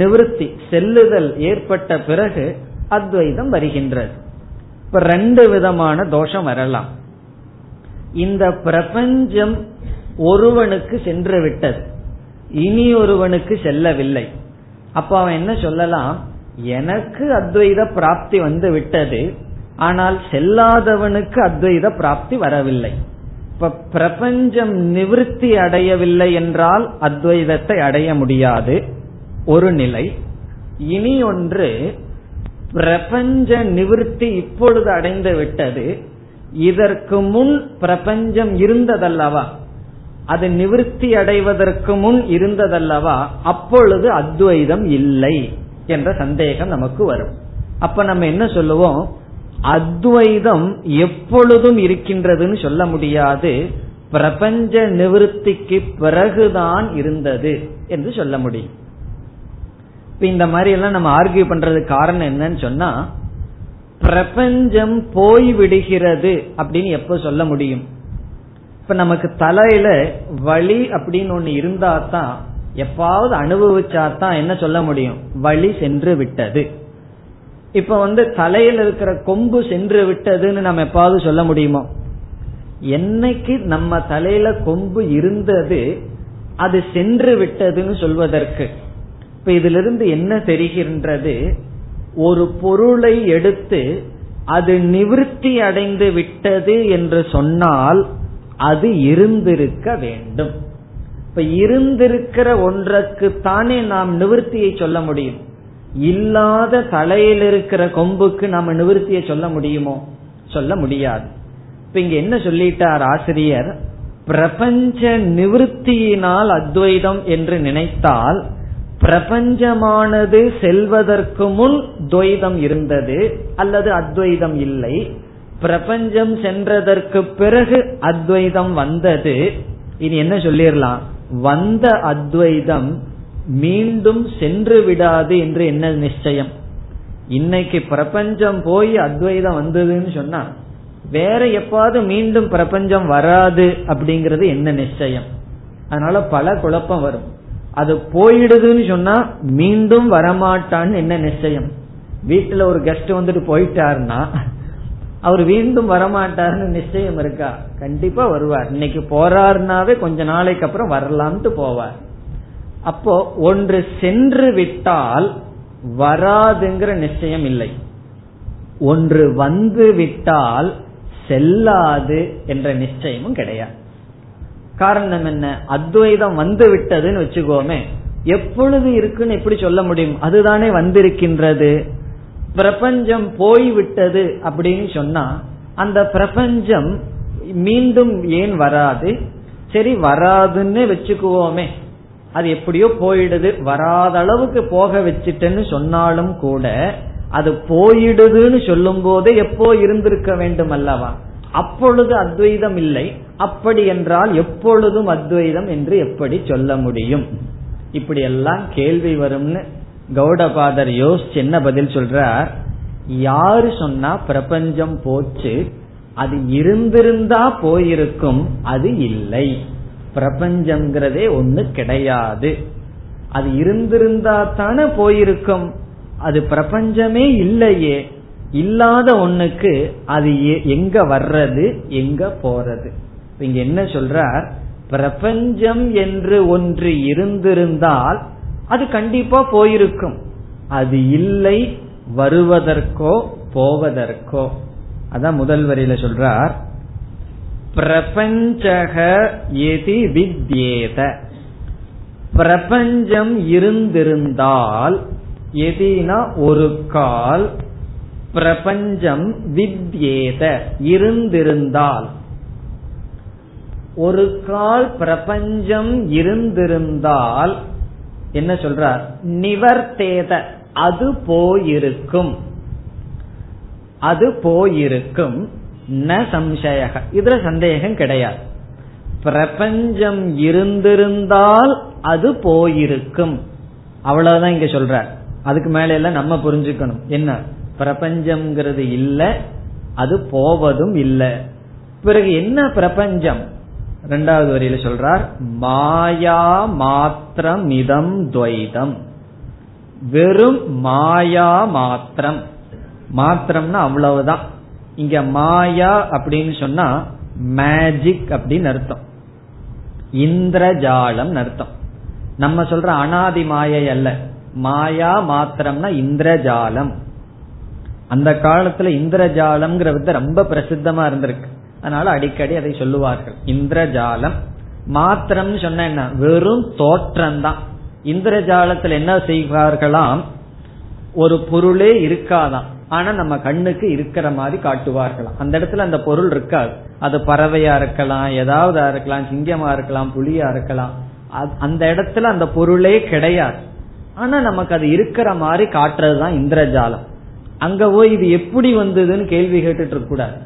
நிவர்த்தி செல்லுதல் ஏற்பட்ட பிறகு அத்வைதம் வருகின்றது. இப்ப ரெண்டு விதமான தோஷம் வரலாம். இந்த பிரபஞ்சம் ஒருவனுக்கு சென்று விட்டது, இனி ஒருவனுக்கு செல்லவில்லை. அப்ப அவன் என்ன சொல்லலாம்? எனக்கு அத்வைத பிராப்தி வந்து விட்டது, ஆனால் செல்லாதவனுக்கு அத்வைத பிராப்தி வரவில்லை. இப்ப பிரபஞ்சம் நிவர்த்தி அடையவில்லை என்றால் அத்வைதத்தை அடைய முடியாது, ஒரு நிலை. இனி ஒன்று, பிரபஞ்ச நிவர்த்தி இப்பொழுது அடைந்து விட்டது, இதற்கு முன் பிரபஞ்சம் இருந்ததல்லவா, அது நிவர்த்தி அடைவதற்கு முன் இருந்ததல்லவா, அப்பொழுது அத்வைதம் இல்லை என்ற சந்தேகம் நமக்கு வரும். அப்ப நம்ம என்ன சொல்லுவோம்? அத்வைதம் எப்பொழுதும் இருக்கின்றதுன்னு சொல்ல முடியாது, பிரபஞ்ச நிவர்த்திக்கு பிறகுதான் இருந்தது என்று சொல்ல முடியும். இந்த மாதிரி எல்லாம் நம்ம ஆர்கியூ பண்றதுக்கு காரணம் என்னன்னு சொன்னா, பிரபஞ்சம் போய்விடுகிறது அப்படின்னு எப்ப சொல்ல முடியும்? இப்ப நமக்கு தலையில வலி அப்படின்னு ஒண்ணு இருந்தா தான், எப்பாவது அனுபவிச்சாதான் என்ன சொல்ல முடியும்? வலி சென்று விட்டது. இப்ப வந்து தலையில இருக்கிற கொம்பு சென்று விட்டதுன்னு நம்ம எப்பாவது சொல்ல முடியுமோ? என்னைக்கு நம்ம தலையில கொம்பு இருந்தது அது சென்று விட்டதுன்னு சொல்வதற்கு. இப்ப இதுல இருந்து என்ன தெரிகின்றது? ஒரு பொருளை எடுத்து அது நிவர்த்தி அடைந்து விட்டது என்று சொன்னால் அது இருந்திருக்க வேண்டும். இப்ப இருந்திருக்கிற ஒன்றுக்கு தானே நாம் நிவர்த்தியை சொல்ல முடியும். இல்லாத தலையில் இருக்கிற கொம்புக்கு நாம நிவர்த்தியை சொல்ல முடியுமோ? சொல்ல முடியாது. இப்ப இங்க என்ன சொல்லிட்டார் ஆசிரியர்? பிரபஞ்ச நிவர்த்தியினால் அத்வைதம் என்று நினைத்தால் பிரபஞ்சமானது செல்வதற்கு முன் துவைதம் இருந்தது அல்லது அத்வைதம் இல்லை, பிரபஞ்சம் சென்றதற்கு பிறகு அத்வைதம் வந்தது. இனி என்ன சொல்லிடலாம்? வந்த அத்வைதம் மீண்டும் சென்று விடாது என்று என்ன நிச்சயம்? இன்னைக்கு பிரபஞ்சம் போய் அத்வைதம் வந்ததுன்னு சொன்னா வேற எப்பாவது மீண்டும் பிரபஞ்சம் வராது அப்படிங்கறது என்ன நிச்சயம்? அதனால பல குழப்பம் வரும். அது போயிடுதுன்னு சொன்னா மீண்டும் வரமாட்டான்னு என்ன நிச்சயம்? வீட்டுல ஒரு கெஸ்ட் வந்துட்டு போயிட்டாருன்னா அவர் மீண்டும் வரமாட்டாருன்னு நிச்சயம் இருக்கா? கண்டிப்பா வருவார். இன்னைக்கு போறாருனாவே கொஞ்ச நாளைக்கு அப்புறம் வரலாம்னு போவார். அப்போ ஒன்று சென்று விட்டால் வராதுங்கிற நிச்சயம் இல்லை, ஒன்று வந்து விட்டால் செல்லாது என்ற நிச்சயமும் கிடையாது. காரணம் என்ன? அத்வைதம் வந்து விட்டதுன்னு வச்சுக்கோமே, எப்பொழுது இருக்குன்னு எப்படி சொல்ல முடியும்? அதுதானே வந்திருக்கின்றது. பிரபஞ்சம் போய்விட்டது அப்படின்னு சொன்னா அந்த பிரபஞ்சம் மீண்டும் ஏன் வராது? சரி, வராதுன்னு வச்சுக்குவோமே, அது எப்படியோ போயிடுது, வராத அளவுக்கு போக வச்சுட்டேன்னு சொன்னாலும் கூட அது போயிடுதுன்னு சொல்லும் போதே எப்போ இருந்திருக்க வேண்டும் அல்லவா? அப்பொழுது அத்வைதம் இல்லை. அப்படி என்றால் எப்பொழுதும் அத்வைதம் என்று எப்படி சொல்ல முடியும்? இப்படி எல்லாம் கேள்வி வரும்னு கௌடபாதர் யோசிச்சு என்ன பதில் சொல்றார்? யாரு சொன்னா பிரபஞ்சம் போச்சு? அது இருந்திருந்தா போயிருக்கும், அது இல்லை. பிரபஞ்சம்ங்கிறதே ஒண்ணு கிடையாது. அது இருந்திருந்தா தானே போயிருக்கும். அது பிரபஞ்சமே இல்லையே, இல்லாத ஒண்ணுக்கு அது எங்க வர்றது, எங்க போறது? இங்க என்ன சொல்றார்? பிரபஞ்சம் என்று ஒன்று இருந்திருந்தால் அது கண்டிப்பா போயிருக்கும், அது இல்லை, வருவதற்கோ போவதற்கோ. அதான் முதல் வரியில சொல்றார், பிரபஞ்சக ஏதி வித்யேத, பிரபஞ்சம் இருந்திருந்தால், எதினா ஒரு கால், பிரபஞ்சம் வித்யேத இருந்திருந்தால், ஒரு கால் பிரபஞ்சம் இருந்திருந்தால் என்ன சொல்றார்? நிவர்த்தேத, அது போயிருக்கும். அது போயிருக்கும். ந சம்சய, இதுல சந்தேகம் கிடையாது. பிரபஞ்சம் இருந்திருந்தால் அது போயிருக்கும், அவ்வளவுதான் இங்க சொல்ற. அதுக்கு மேல எல்லாம் நம்ம புரிஞ்சுக்கணும் என்ன, பிரபஞ்சம்ங்கிறது இல்ல, அது போவதும் இல்லை. பிறகு என்ன பிரபஞ்சம்? இரண்டாவது வரியில சொல்றார், மாயா மாத்திரம் இதம் துவைதம், வெறும் மாயா மாத்திரம். மாத்திரம்னா அவ்வளவுதான். இங்க மாயா அப்படின்னு சொன்னா மேஜிக் அப்படின்னு அர்த்தம், இந்திரஜாலம் அர்த்தம். நம்ம சொல்ற அனாதி மாயை அல்ல, மாயா மாத்திரம்னா இந்திரஜாலம். அந்த காலத்துல இந்திரஜாலம் ரொம்ப பிரசித்தமா இருந்திருக்கு, அதனால அடிக்கடி அதை சொல்லுவார்கள். இந்திரஜாலம் மாத்திரம் சொன்ன என்ன, வெறும் தோற்றம் தான். இந்திரஜாலத்துல என்ன செய்வார்களாம், ஒரு பொருளே இருக்காதான், ஆனா நம்ம கண்ணுக்கு இருக்கிற மாதிரி காட்டுவார்களாம். அந்த இடத்துல அந்த பொருள் இருக்காது, அது பறவையா இருக்கலாம், ஏதாவதா இருக்கலாம், சிங்கமா இருக்கலாம், புலியா இருக்கலாம். அந்த இடத்துல அந்த பொருளே கிடையாது, ஆனா நமக்கு அது இருக்கிற மாதிரி காட்டுறதுதான் இந்திரஜாலம். அங்க போய் இது எப்படி வந்ததுன்னு கேள்வி கேட்டுட்டு இருக்க கூடாது.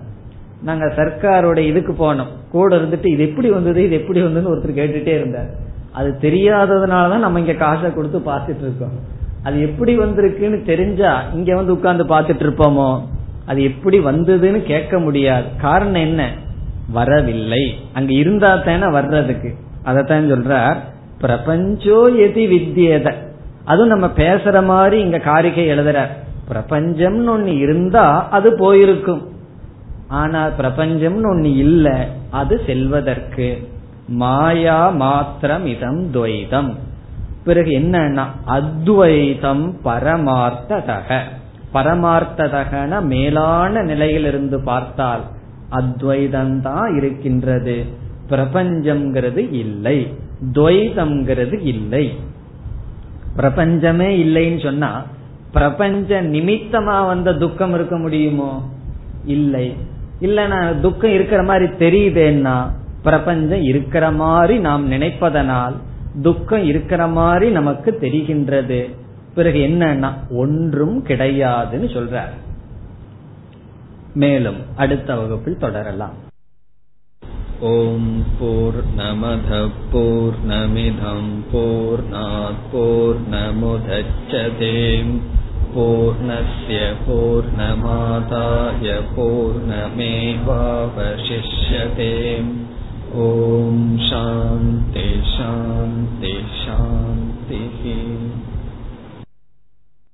நாங்க சர்க்காரோட இதுக்கு போனோம், கூட இருந்துட்டு இது எப்படி வந்தது இது எப்படி வந்ததுன்னு ஒருத்தர் கேட்டுட்டே இருந்தார். அது தெரியாததுனாலதான் நம்ம இங்க காசை கொடுத்து பாத்துட்டு இருக்கோம். அது எப்படி வந்திருக்குன்னு தெரிஞ்சா இங்க வந்து உட்கார்ந்து பாத்துட்டு இருப்போமோ? அது எப்படி வந்ததுன்னு கேட்க முடியாது. காரணம் என்ன, வரவில்லை. அங்க இருந்தா தானே வர்றதுக்கு. அதத்தான் சொல்ற, பிரபஞ்சோ எதி வித்யேத. அதுவும் நம்ம பேசுற மாதிரி இங்க காரிகை எழுதுற, பிரபஞ்சம்னு ஒண்ணு இருந்தா அது போயிருக்கும், ஆனா பிரபஞ்சம்னு ஒண்ணு இல்ல, அது செல்வதற்கு. மாயா மாத்திரம் இதம் துவைதம். பிறகு என்னன்னா அத்வைதம் பரமார்த்ததக. பரமார்த்ததகன மேலான நிலையிலிருந்து பார்த்தால் அத்வைதம் தான் இருக்கின்றது, பிரபஞ்சம்ங்கிறது இல்லை, துவைதம்ங்கிறது இல்லை. பிரபஞ்சமே இல்லைன்னு சொன்னா பிரபஞ்ச நிமித்தமா வந்த துக்கம் இருக்க முடியுமோ? இல்லை. இல்லைன்னா துக்கம் இருக்கிற மாதிரி தெரியுதுன்னா பிரபஞ்சம் இருக்கிற மாதிரி நாம் நினைப்பதனால் துக்கம் இருக்கிற மாதிரி நமக்கு தெரிகின்றது. பிறகு என்னன்னா ஒன்றும் கிடையாதுன்னு சொல்றார். மேலும் அடுத்த வகுப்பில் தொடரலாம். ஓம் பூர்ணமத பூர்ணமிதம் பூர்ணாத் பூர்ணமுதச்யதே பூர்ணஸ்ய பூர்ணமாதாய பூர்ணமேவாவசிஷ்யதே. ஓம் சாந்தி சாந்தி சாந்தி.